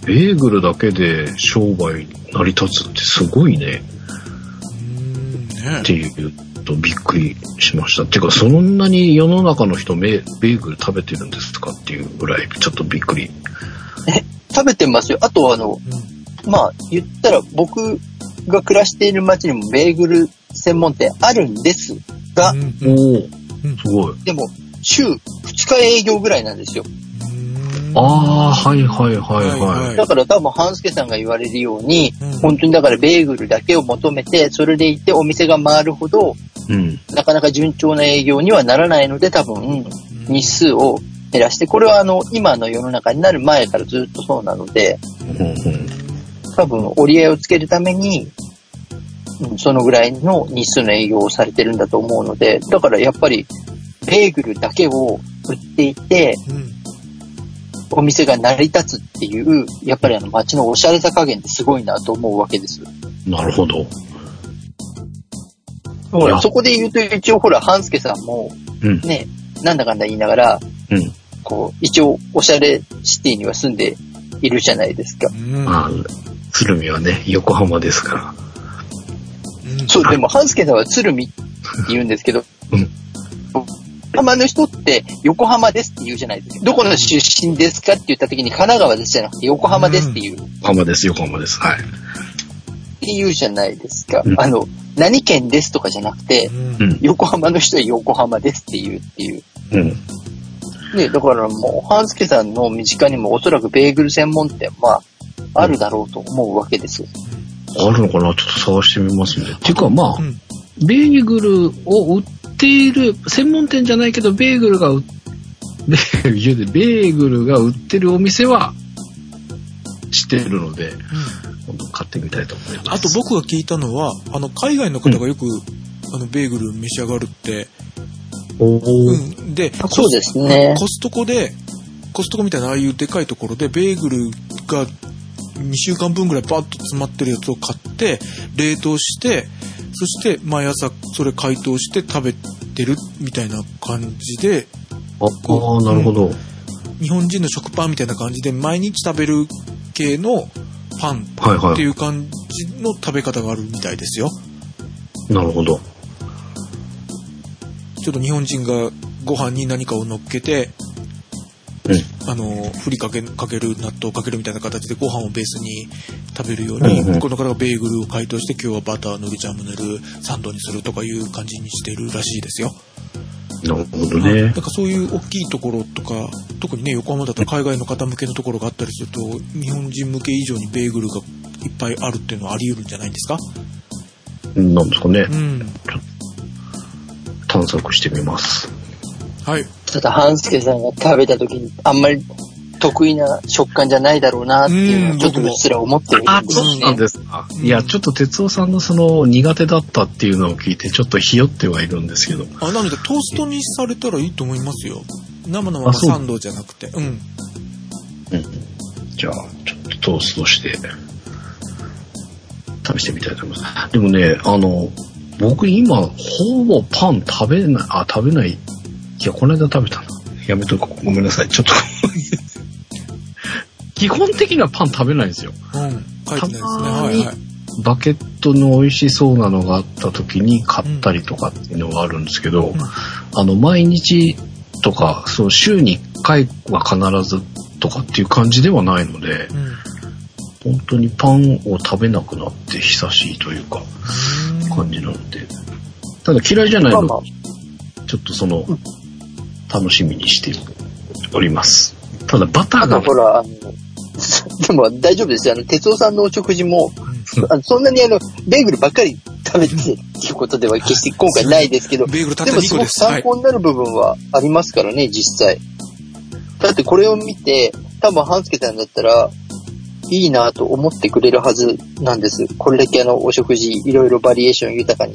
ベーグルだけで商売成り立つってすごいね、うんね、っていうとびっくりしました。てかそんなに世の中の人ベーグル食べてるんですかっていうぐらいちょっとびっくり。食べてますよ。あとうん、まあ言ったら僕が暮らしている町にもベーグル専門店あるんですが、うん、すごい。でも週2日営業ぐらいなんですよ。ああ、はいはいはいはい。だから多分半助さんが言われるように、うん、本当にだからベーグルだけを求めてそれでいてお店が回るほど、うん、なかなか順調な営業にはならないので、多分日数を減らして、これは今の世の中になる前からずっとそうなので、うんうん、多分折り合いをつけるために、うん、そのぐらいの日数の営業をされてるんだと思うので、だからやっぱりベーグルだけを売っていて、うん、お店が成り立つっていう、やっぱり街のおしゃれさ加減ってすごいなと思うわけです。なるほど。そこで言うと一応ほら半助さんもね、うん、なんだかんだ言いながら、うん、こう一応おしゃれシティには住んでいるじゃないですか、うん、鶴見はね横浜ですから、うん、そう、はい、でも半助さんは鶴見って言うんですけど、うん、横浜の人って横浜ですって言うじゃないですか。どこの出身ですかって言った時に神奈川ですじゃなくて横浜ですっていう、うん、横浜です、はいって言うじゃないですか、うん、何県ですとかじゃなくて、うん、横浜の人は横浜ですって言うっていう。うん、ね、だからもう半助さんの身近にもおそらくベーグル専門店はあるだろうと思うわけですよ。うん、あるのかな、ちょっと探してみますね。っていうかまあ、うん、ベーグルを売っている専門店じゃないけどベーグルが売ってるお店は知ってるので、うん、今度買ってみたいと思います。あと僕が聞いたのは海外の方がよく、うん、ベーグル召し上がるって、うん、で、そうですね、コストコみたいなああいうでかいところでベーグルが2週間分ぐらいバッと詰まってるやつを買って冷凍してそして毎朝それ解凍して食べてるみたいな感じで、あ、なるほど、うん、日本人の食パンみたいな感じで毎日食べる系のパンっていう感じの食べ方があるみたいですよ。なるほど。ちょっと日本人がご飯に何かを乗っけて、うん、ふりかける納豆かけるみたいな形でご飯をベースに食べるように、うんうん、この方がベーグルを解凍して今日はバター塗るジャム塗るサンドにするとかいう感じにしてるらしいですよ。なるほどね。なんかそういう大きいところとか特にね横浜だと海外の方向けのところがあったりすると日本人向け以上にベーグルがいっぱいあるっていうのはあり得るんじゃないんですか。なんですかね、うん、ちょっと探索してみます。はい。ただ半助さんが食べた時にあんまり得意な食感じゃないだろうなっていうのはちょっとうっすら思ってるんですね。あ、そうなんですか。いや、ちょっと哲夫さんのその苦手だったっていうのを聞いてちょっとひよってはいるんですけど。あ、なのでトーストにされたらいいと思いますよ。生のままサンドじゃなくて。うん。うん。じゃあちょっとトーストして試してみたいと思います。でもね、僕今ほぼパン食べない。いや、この間食べたな。やめとこう。ごめんなさい。ちょっと基本的にはパン食べないんですよ。うん。書いてないですね。はいはい。バケットの美味しそうなのがあった時に買ったりとかっていうのがあるんですけど、うん、毎日とか、そう、週に1回は必ずとかっていう感じではないので、うん、本当にパンを食べなくなって久しいというか、感じなので。ただ嫌いじゃないの、まあまあ、ちょっとうん、楽しみにしております。ただバターが。ほら、でも大丈夫ですよ。哲夫さんのお食事も、そんなにベーグルばっかり食べてっていうことでは決して今回ないですけど、ベーグルたった2個です。でもすごく参考になる部分はありますからね、はい、実際。だってこれを見て、多分半助さんだったら、いいなと思ってくれるはずなんです。これだけお食事、いろいろバリエーション豊かに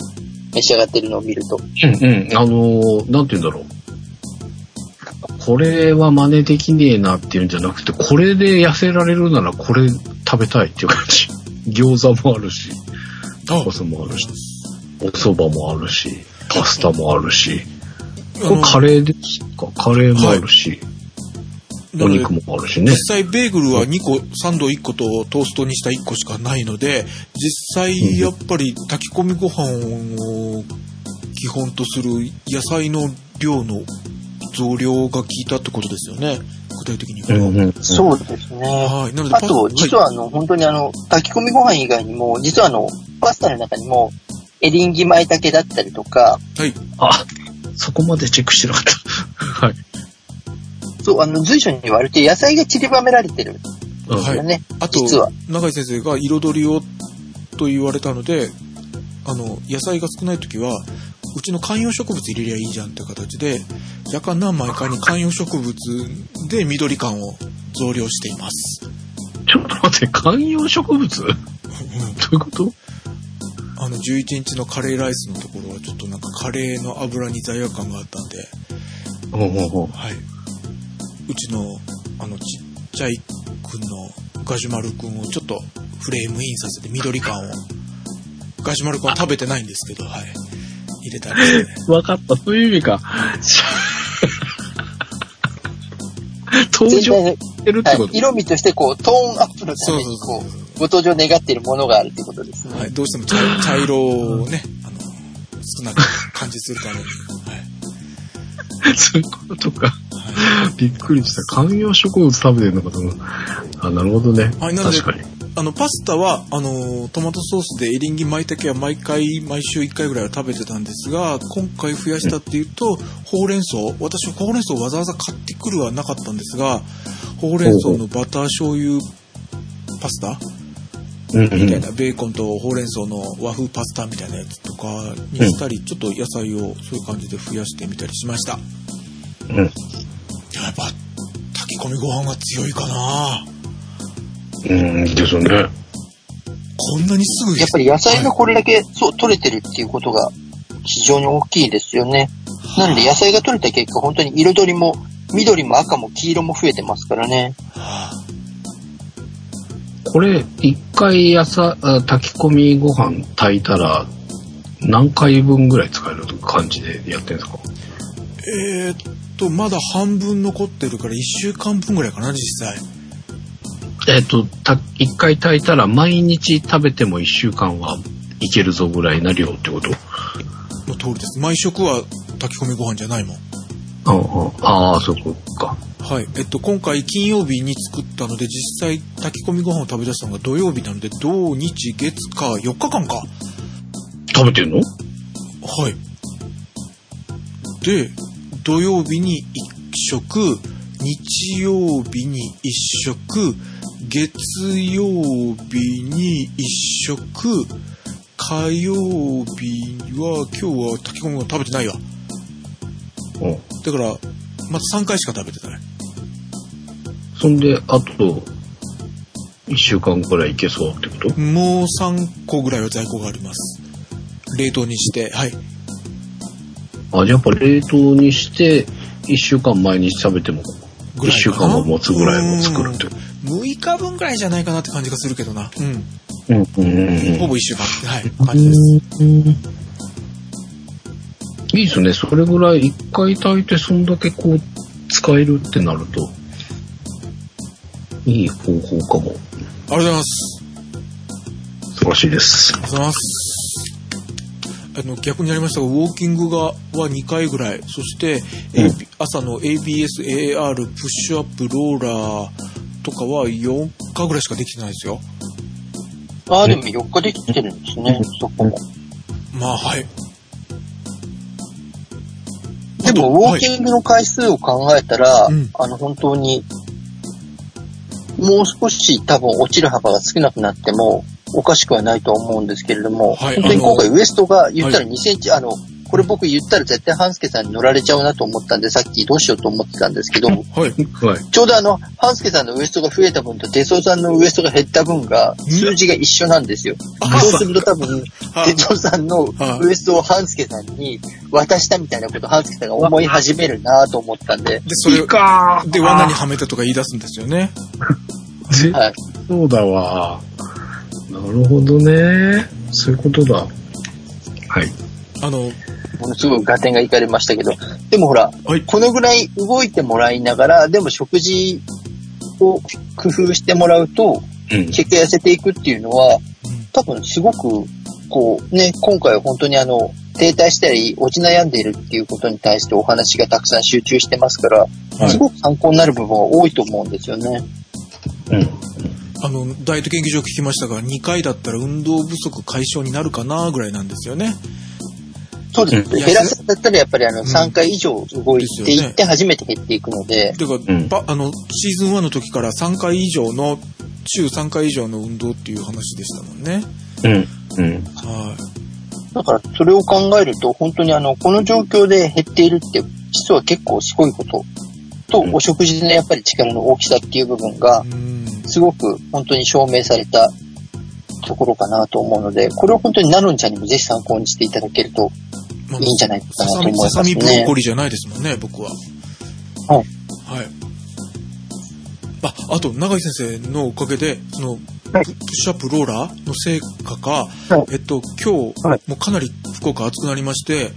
召し上がってるのを見ると。うんうん。なんて言うんだろう。これは真似できねえなっていうんじゃなくて、これで痩せられるならこれ食べたいっていう感じ。餃子もあるし、タコスもあるし、お蕎麦もあるし、パスタもあるし、これカレーですか？カレーもあるし、はい、お肉もあるしね。実際ベーグルは2個、サンド1個とトーストにした1個しかないので、実際やっぱり炊き込みご飯を基本とする野菜の量の増量が効いたってことですよね。具体的には、うんうん、そうですね。はい。なのであと実は本当に炊き込みご飯以外にも実はパスタの中にもエリンギ舞茸だったりとか、はい。あ、そこまでチェックしてなかった。はい。そう随所に割れて野菜が散りばめられてるんですよね。はい、実はあと永井先生が彩りをと言われたので、野菜が少ないときは。うちの観葉植物入れりゃいいじゃんって形で夜間何枚かに観葉植物で緑感を増量しています。ちょっと待って、観葉植物、うん、どういうこと？11日のカレーライスのところはちょっとなんかカレーの油に罪悪感があったんで、おうおうおう、はい、うちのちっちゃいくんのガジュマルくんをちょっとフレームインさせて緑感を、ガジュマルくんは食べてないんですけど、はい、入れたね。分かった。そういう意味か。登場してるってこと、はい、色味としてこうトーンアップのためにこうご登場願っているものがあるってことですね。はい、どうしても茶色をね、少なく感じするために。はい、そういうことか。はい、びっくりした。観葉植物食べてるのかと思う。あ、なるほどね。はい、確かに。パスタはトマトソースでエリンギ、舞茸は毎週1回ぐらいは食べてたんですが、今回増やしたっていうと、ほうれん草、私はほうれん草をわざわざ買ってくるはなかったんですが、ほうれん草のバター醤油パスタみたいな、ベーコンとほうれん草の和風パスタみたいなやつとかにしたり、ちょっと野菜をそういう感じで増やしてみたりしました。やっぱ炊き込みご飯が強いかな。ですよね。こんなにすぐやっぱり野菜がこれだけ、はい、そう取れてるっていうことが非常に大きいですよね。なんで野菜が取れた結果、本当に彩りも緑も赤も黄色も増えてますからね。これ一回炊き込みご飯炊いたら何回分ぐらい使える感じでやってるんですか？まだ半分残ってるから1週間分ぐらいかな実際。一回炊いたら毎日食べても1週間はいけるぞぐらいな量ってことの通りです。毎食は炊き込みご飯じゃないもん。ああ、そこか。はい。今回金曜日に作ったので、実際炊き込みご飯を食べ出したのが土曜日なので、土日月か4日間か。食べてんの？はい。で、土曜日に1食、日曜日に1食、月曜日に1食、火曜日は、今日は炊き込みご飯食べてないわ。だからまず3回しか食べてない。そんであと1週間くらいいけそうってこと？もう3個ぐらいは在庫があります。冷凍にして。はい。あ、じゃあやっぱ冷凍にして1週間毎日食べても1週間も持つぐらいも作るってこと？6日分ぐらいじゃないかなって感じがするけどな。ほぼ1週間って、はい、感じです。いいですね。それぐらい一回炊いてそんだけこう使えるってなるといい方法かも。ありがとうございます。素晴らしいです。ありがとうございます。逆になりましたが、ウォーキングがは2回ぐらい、そして、朝の ABS、AR、プッシュアップ、ローラーとかは4日ぐらいしかできてないですよ。ああ、でも4日できてるんですね。そこもまあ、はい。でもウォーキングの回数を考えたら、本当にもう少し多分落ちる幅が少なくなってもおかしくはないと思うんですけれども、本当に今回ウエストが言ったら2センチ、これ僕言ったら絶対ハンスケさんに乗られちゃうなと思ったんで、さっきどうしようと思ってたんですけど、ちょうどハンスケさんのウエストが増えた分とデソウさんのウエストが減った分が数字が一緒なんですよ。そうすると多分デソウさんのウエストをハンスケさんに渡したみたいなことをハンスケさんが思い始めるなと思ったんで、それかで罠にはめたとか言い出すんですよね。はい、そうだわ。なるほどね。そういうことだ。はい。ものすごい合点がいかれましたけど、でもほら、このぐらい動いてもらいながら、でも食事を工夫してもらうと、結果痩せていくっていうのは、多分すごく、こうね、今回は本当に停滞したり、落ち悩んでいるっていうことに対してお話がたくさん集中してますから、すごく参考になる部分が多いと思うんですよね。ダイエット研究所聞きましたが、2回だったら運動不足解消になるかなぐらいなんですよね。そうです。減らすんだったらやっぱり3回以上動いていって初めて減っていくので。だからシーズン1の時から3回以上の、週3回以上の運動っていう話でしたもんね。はい。だからそれを考えると、本当にこの状況で減っているって、実は結構すごいことと、お食事のやっぱり力の大きさっていう部分が、すごく本当に証明されたところかなと思うので、これを本当にナロンちゃんにもぜひ参考にしていただけるといいんじゃないかなと思いますね。ささみブロッコリーじゃないですもんね、僕は。はい。あと永井先生のおかげでその、プッシュアップローラーの成果か、今日、もうかなり福岡暑くなりまして、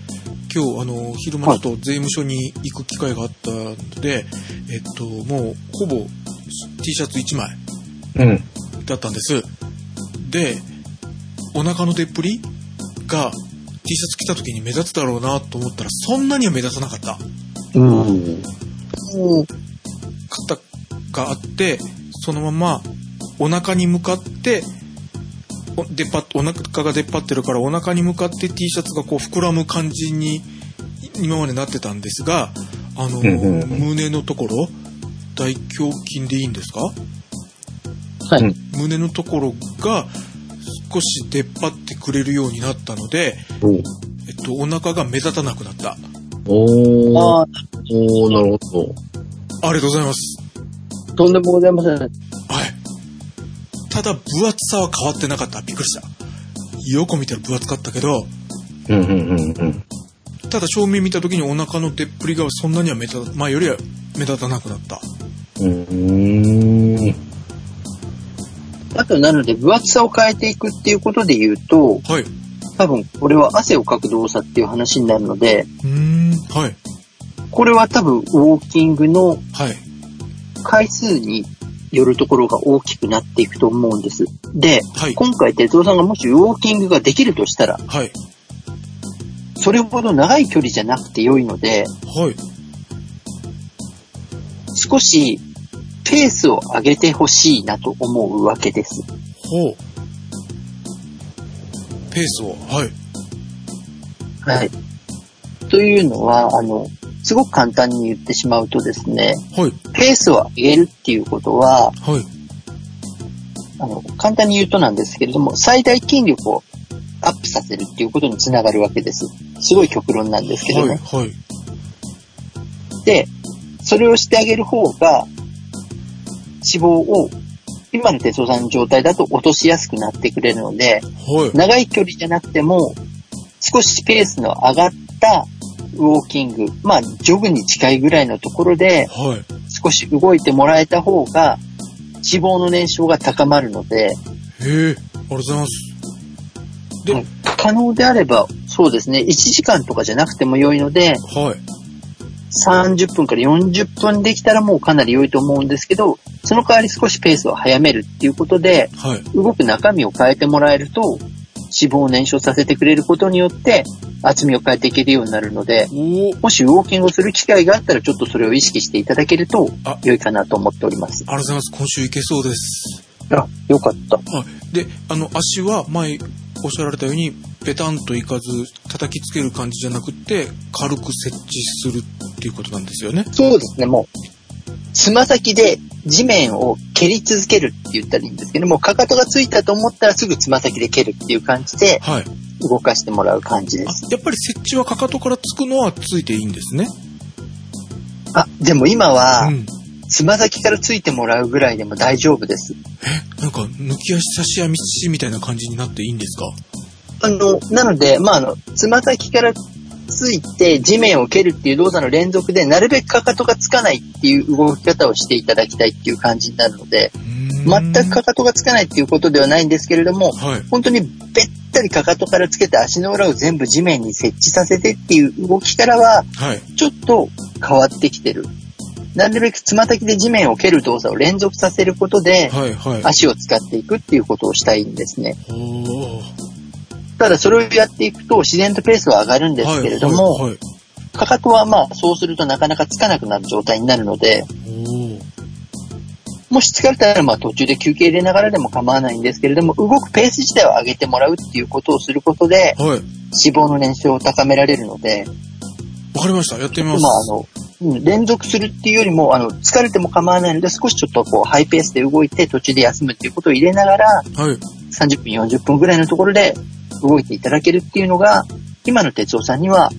今日昼間ちょっと税務署に行く機会があったので、もうほぼ T シャツ1枚だったんです。で、お腹の出っぷりが T シャツ着た時に目立つだろうなと思ったら、そんなには目立たなかった。肩があって、そのままお腹に向かってお腹が出っ張ってるからお腹に向かって T シャツがこう膨らむ感じに今までなってたんですが、胸のところ大胸筋でいいんですか？はい。胸のところが少し出っ張ってくれるようになったので、お腹が目立たなくなった。おー、なるほど。ありがとうございます。とんでもございません。はい。ただ分厚さは変わってなかった。びっくりした。よく見たら分厚かったけど、ただ正面見た時にお腹の出っぷりがそんなには前よりは目立たなくなった。あとなので分厚さを変えていくっていうことで言うと、はい、多分これは汗をかく動作っていう話になるので、はい、これは多分ウォーキングの回数によるところが大きくなっていくと思うんです。で、はい、今回哲夫さんがもしウォーキングができるとしたら、はい、それほど長い距離じゃなくて良いので、はい、少しペースを上げてほしいなと思うわけです。ほう。ペースを、はい。はい。というのは、すごく簡単に言ってしまうとですね、はい、ペースを上げるっていうことは、はい、簡単に言うとなんですけれども、最大筋力をアップさせるっていうことにつながるわけです。すごい極論なんですけどね。はい、はい。で、それをしてあげる方が、脂肪を今の鉄夫さんの状態だと落としやすくなってくれるので、はい、長い距離じゃなくても少しペースの上がったウォーキング、まあジョグに近いぐらいのところで少し動いてもらえた方が脂肪の燃焼が高まるので、へえ、ありがとうございます。で、可能であればそうですね、1時間とかじゃなくても良いので、はい、30分から40分できたらもうかなり良いと思うんですけど、その代わり少しペースを早めるっていうことで、はい、動く中身を変えてもらえると脂肪を燃焼させてくれることによって厚みを変えていけるようになるので、もしウォーキングをする機会があったらちょっとそれを意識していただけると良いかなと思っております。ありがとうございます。今週いけそうです。あ、よかった。で、足は前おっしゃられたようにペタンといかず叩きつける感じじゃなくて軽く設置するっていうことなんですよね。そうですね。もうつま先で地面を蹴り続けるって言ったらいいんですけども、かかとがついたと思ったらすぐつま先で蹴るっていう感じで動かしてもらう感じです、はい。やっぱり設置はかかとからつくのはついていいんですね。あ、でも今は、つま先からついてもらうぐらいでも大丈夫です。なんか抜き足差し足みたいな感じになっていいんですか？なので、つま先からついて地面を蹴るっていう動作の連続で、なるべくかかとがつかないっていう動き方をしていただきたいっていう感じになるので、全くかかとがつかないっていうことではないんですけれども、はい、本当にべったりかかとからつけて足の裏を全部地面に設置させてっていう動きからは、ちょっと変わってきてる。なるべくつま先で地面を蹴る動作を連続させることで、足を使っていくっていうことをしたいんですね。ただそれをやっていくと自然とペースは上がるんですけれども、かかとはそうするとなかなかつかなくなる状態になるので、もし疲れたら途中で休憩入れながらでも構わないんですけれども、動くペース自体を上げてもらうっていうことをすることで、脂肪の燃焼を高められるので。わかりました。やってみます。連続するっていうよりも疲れても構わないので、少しちょっとこうハイペースで動いて途中で休むっていうことを入れながら、30分40分ぐらいのところで動いていただけるっていうのが今の哲夫さんには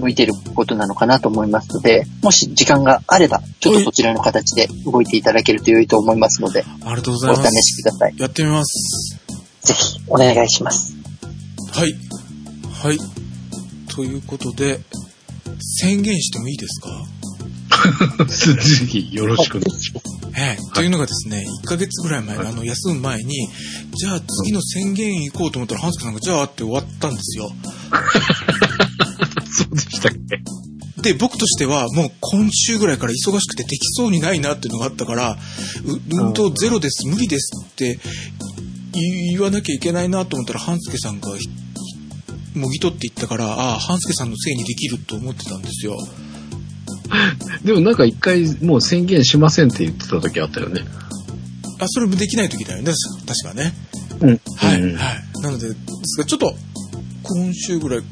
向いていることなのかなと思いますので、もし時間があればちょっとそちらの形で動いていただけると良いと思いますので、ありがとうございます。お試しください。やってみます。ぜひお願いします。はいはい。ということで宣言してもいいですか？ぜひよろしくお願いします。というのがですね、1ヶ月ぐらい前、休む前に、じゃあ次の宣言行こうと思ったら、ハンスケさんがじゃあって終わったんですよ。そうでしたっけ？で、僕としてはもう今週ぐらいから忙しくてできそうにないなっていうのがあったから、運動ゼロです、無理ですって言わなきゃいけないなと思ったら、ハンスケさんがもぎ取っていったから、ハンスケさんのせいにできると思ってたんですよ。でもなんか一回もう宣言しませんって言ってた時あったよね。あ、それもできない時だよね、確かね。うん。はい、うん、はい。なので、ですがちょっと今週ぐらい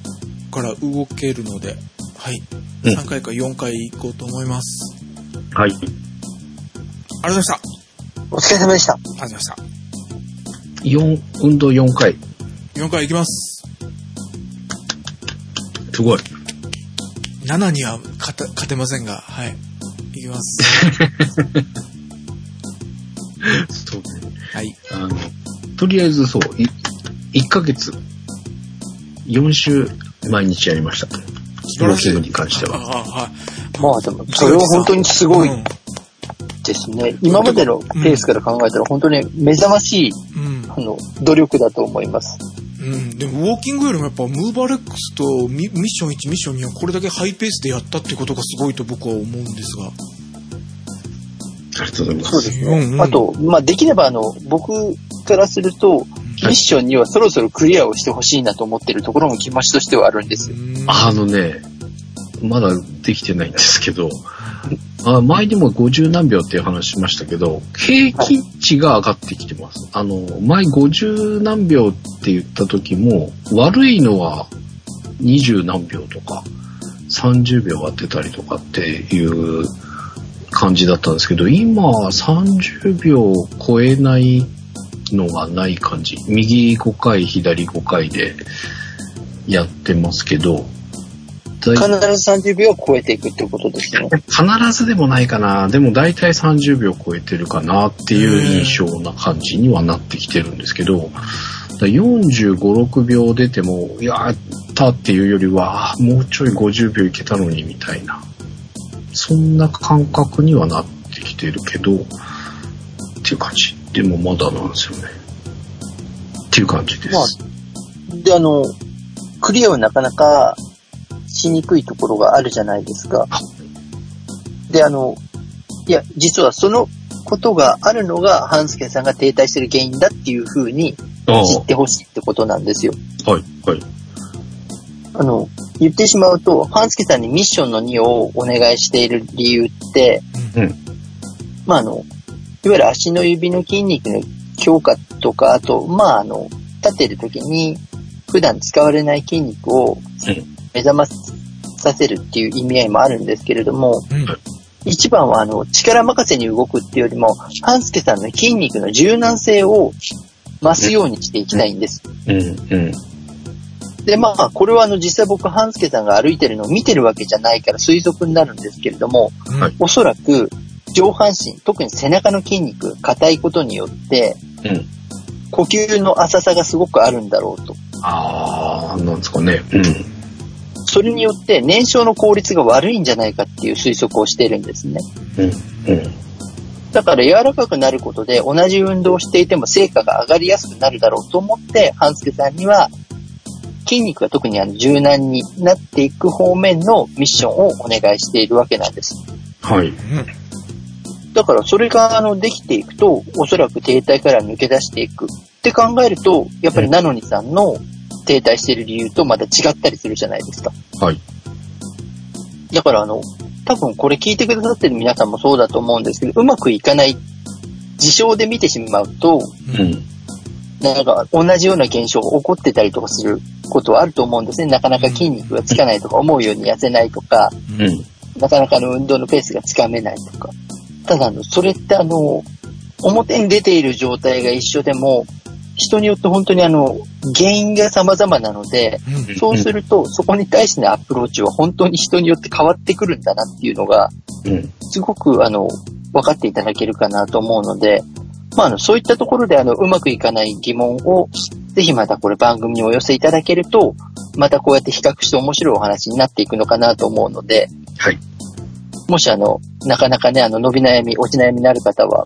から動けるので、はい。うん、3回か4回行こうと思います。はい。ありがとうございました。お疲れ様でした。ありがとうございました。運動4回。4回行きます。すごい。7には勝てませんが、はい。いきます。そうね。はい。とりあえずそう、1ヶ月、4週毎日やりました。ブロッキングに関しては。はい、まあでも、それは本当にすごいですね。うん、今までのペースから考えたら、本当に目覚ましい、うん、努力だと思います。うん、でもウォーキングよりもやっぱムーバーレックスとミッション1ミッション2はこれだけハイペースでやったってことがすごいと僕は思うんですが、ありがとうございます。そうですね、うんうん、あと、まあ、できれば僕からすると、ミッション2はそろそろクリアをしてほしいなと思ってるところも気持ちとしてはあるんですよ。まだできてないんですけど、前にも50何秒っていう話しましたけど、平均値が上がってきてます。前50何秒って言った時も、悪いのは20何秒とか30秒当てたりとかっていう感じだったんですけど、今30秒超えないのがない感じ、右5回左5回でやってますけど、必ず30秒を超えていくってことですね。必ずでもないかな。でも大体30秒超えてるかなっていう印象な感じにはなってきてるんですけど、45、6秒出ても、やったっていうよりは、もうちょい50秒いけたのにみたいな、そんな感覚にはなってきてるけど、っていう感じ。でもまだなんですよね。っていう感じです。まあ、で、クリアはなかなか、しにくいところがあるじゃないですか。で、いや、実はそのことがあるのが、半助さんが停滞してる原因だっていう風に知ってほしいってことなんですよ。はい、はい。言ってしまうと、半助さんにミッションの2をお願いしている理由って、うん、まあ、いわゆる足の指の筋肉の強化とか、あと、まあ、立てるときに、普段使われない筋肉を、目覚まさせるっていう意味合いもあるんですけれども、うん、一番は力任せに動くっていうよりも、半助さんの筋肉の柔軟性を増すようにしていきたいんです。うんうん、で、まあ、これは実際僕、半助さんが歩いてるのを見てるわけじゃないから推測になるんですけれども、うん、おそらく上半身、特に背中の筋肉、硬いことによって、うん、呼吸の浅さがすごくあるんだろうと。ああ、なんですかね。うん、それによって燃焼の効率が悪いんじゃないかっていう推測をしているんですね。うんうん、だから柔らかくなることで同じ運動をしていても成果が上がりやすくなるだろうと思って、半助さんには筋肉が特に柔軟になっていく方面のミッションをお願いしているわけなんです。はい。だからそれができていくと、おそらく停滞から抜け出していくって考えると、やっぱりナノニさんの停滞している理由とまた違ったりするじゃないですか。はい。だから多分これ聞いてくださってる皆さんもそうだと思うんですけど、うまくいかない事象で見てしまうと、うん、なんか同じような現象が起こってたりとかすることはあると思うんですね。なかなか筋肉がつかないとか、思うように痩せないとか、うん、なかなか運動のペースがつかめないとか。ただそれって表に出ている状態が一緒でも、人によって本当に原因が様々なので、そうするとそこに対してのアプローチは本当に人によって変わってくるんだなっていうのが、すごく分かっていただけるかなと思うので、まあそういったところでうまくいかない疑問をぜひまたこれ番組にお寄せいただけると、またこうやって比較して面白いお話になっていくのかなと思うので、はい、もしなかなかね、伸び悩み、落ち悩みのある方は、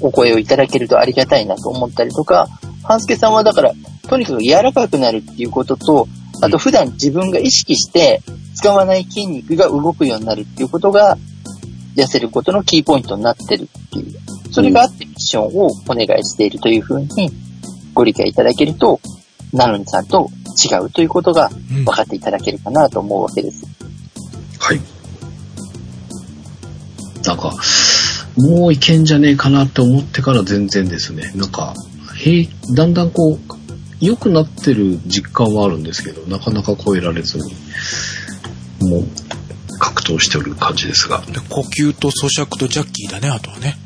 お声をいただけるとありがたいなと思ったりとか、半助さんはだからとにかく柔らかくなるっていうことと、あと普段自分が意識して使わない筋肉が動くようになるっていうことが痩せることのキーポイントになってるっていう、それがあってミッションをお願いしているというふうにご理解いただけると、ナノニさんと違うということが分かっていただけるかなと思うわけです。はい。なんかもういけんじゃねえかなって思ってから全然ですね。なんかだんだんこう良くなってる実感はあるんですけど、なかなか超えられずにもう格闘しておる感じですが。で、呼吸と咀嚼とジャッキーだね、あとはね。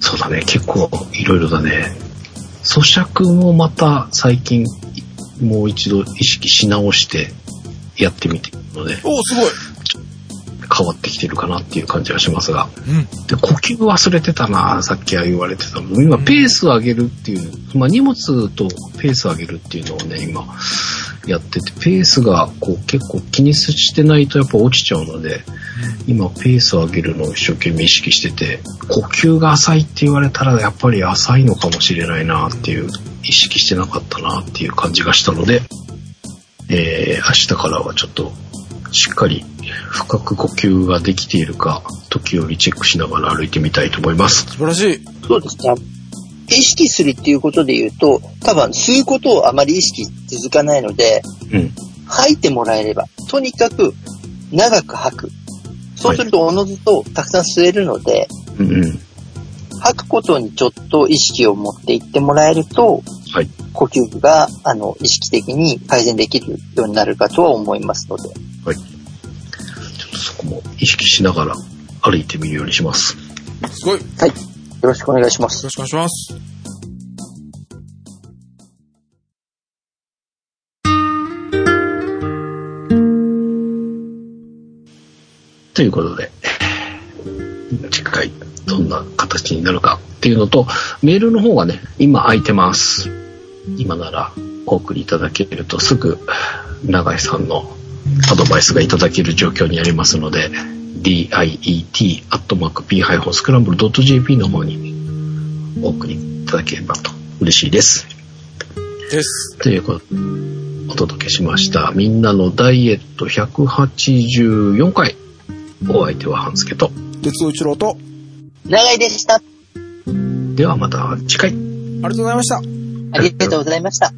そうだね、結構いろいろだね。咀嚼もまた最近もう一度意識し直してやってみてるので、おーすごい変わってきてるかなっていう感じはしますが、うん、で呼吸忘れてたな、さっきは言われてたの。今ペースを上げるっていう、まあ、荷物とペースを上げるっていうのをね今やってて、ペースがこう結構気にしてないとやっぱ落ちちゃうので、うん、今ペースを上げるのを一生懸命意識してて、呼吸が浅いって言われたらやっぱり浅いのかもしれないなっていう、意識してなかったなっていう感じがしたので、明日からはちょっとしっかり深く呼吸ができているか時折チェックしながら歩いてみたいと思います。素晴らしい。そうですね、意識するっていうことで言うと、多分吸うことをあまり意識続かないので、うん、吐いてもらえれば、とにかく長く吐く。そうするとおのずとたくさん吸えるので、はい、うんうん、吐くことにちょっと意識を持っていってもらえると、はい、呼吸が意識的に改善できるようになるかとは思いますので、はい、ちょっとそこも意識しながら歩いてみるようにします。すごい、はい、よろしくお願いします。よろしくお願いします。ということで次回どんな形になるかっていうのと、メールの方がね今空いてます。今ならお送りいただけるとすぐ永井さんのアドバイスがいただける状況にありますので、 diet@p-scramble.jp の方にお送りいただければと嬉しいです。です。ということでお届けしました。みんなのダイエット184回。お相手は半助と鉄尾一郎と永井でした。ではまた次回。ありがとうございました。ありがとうございました。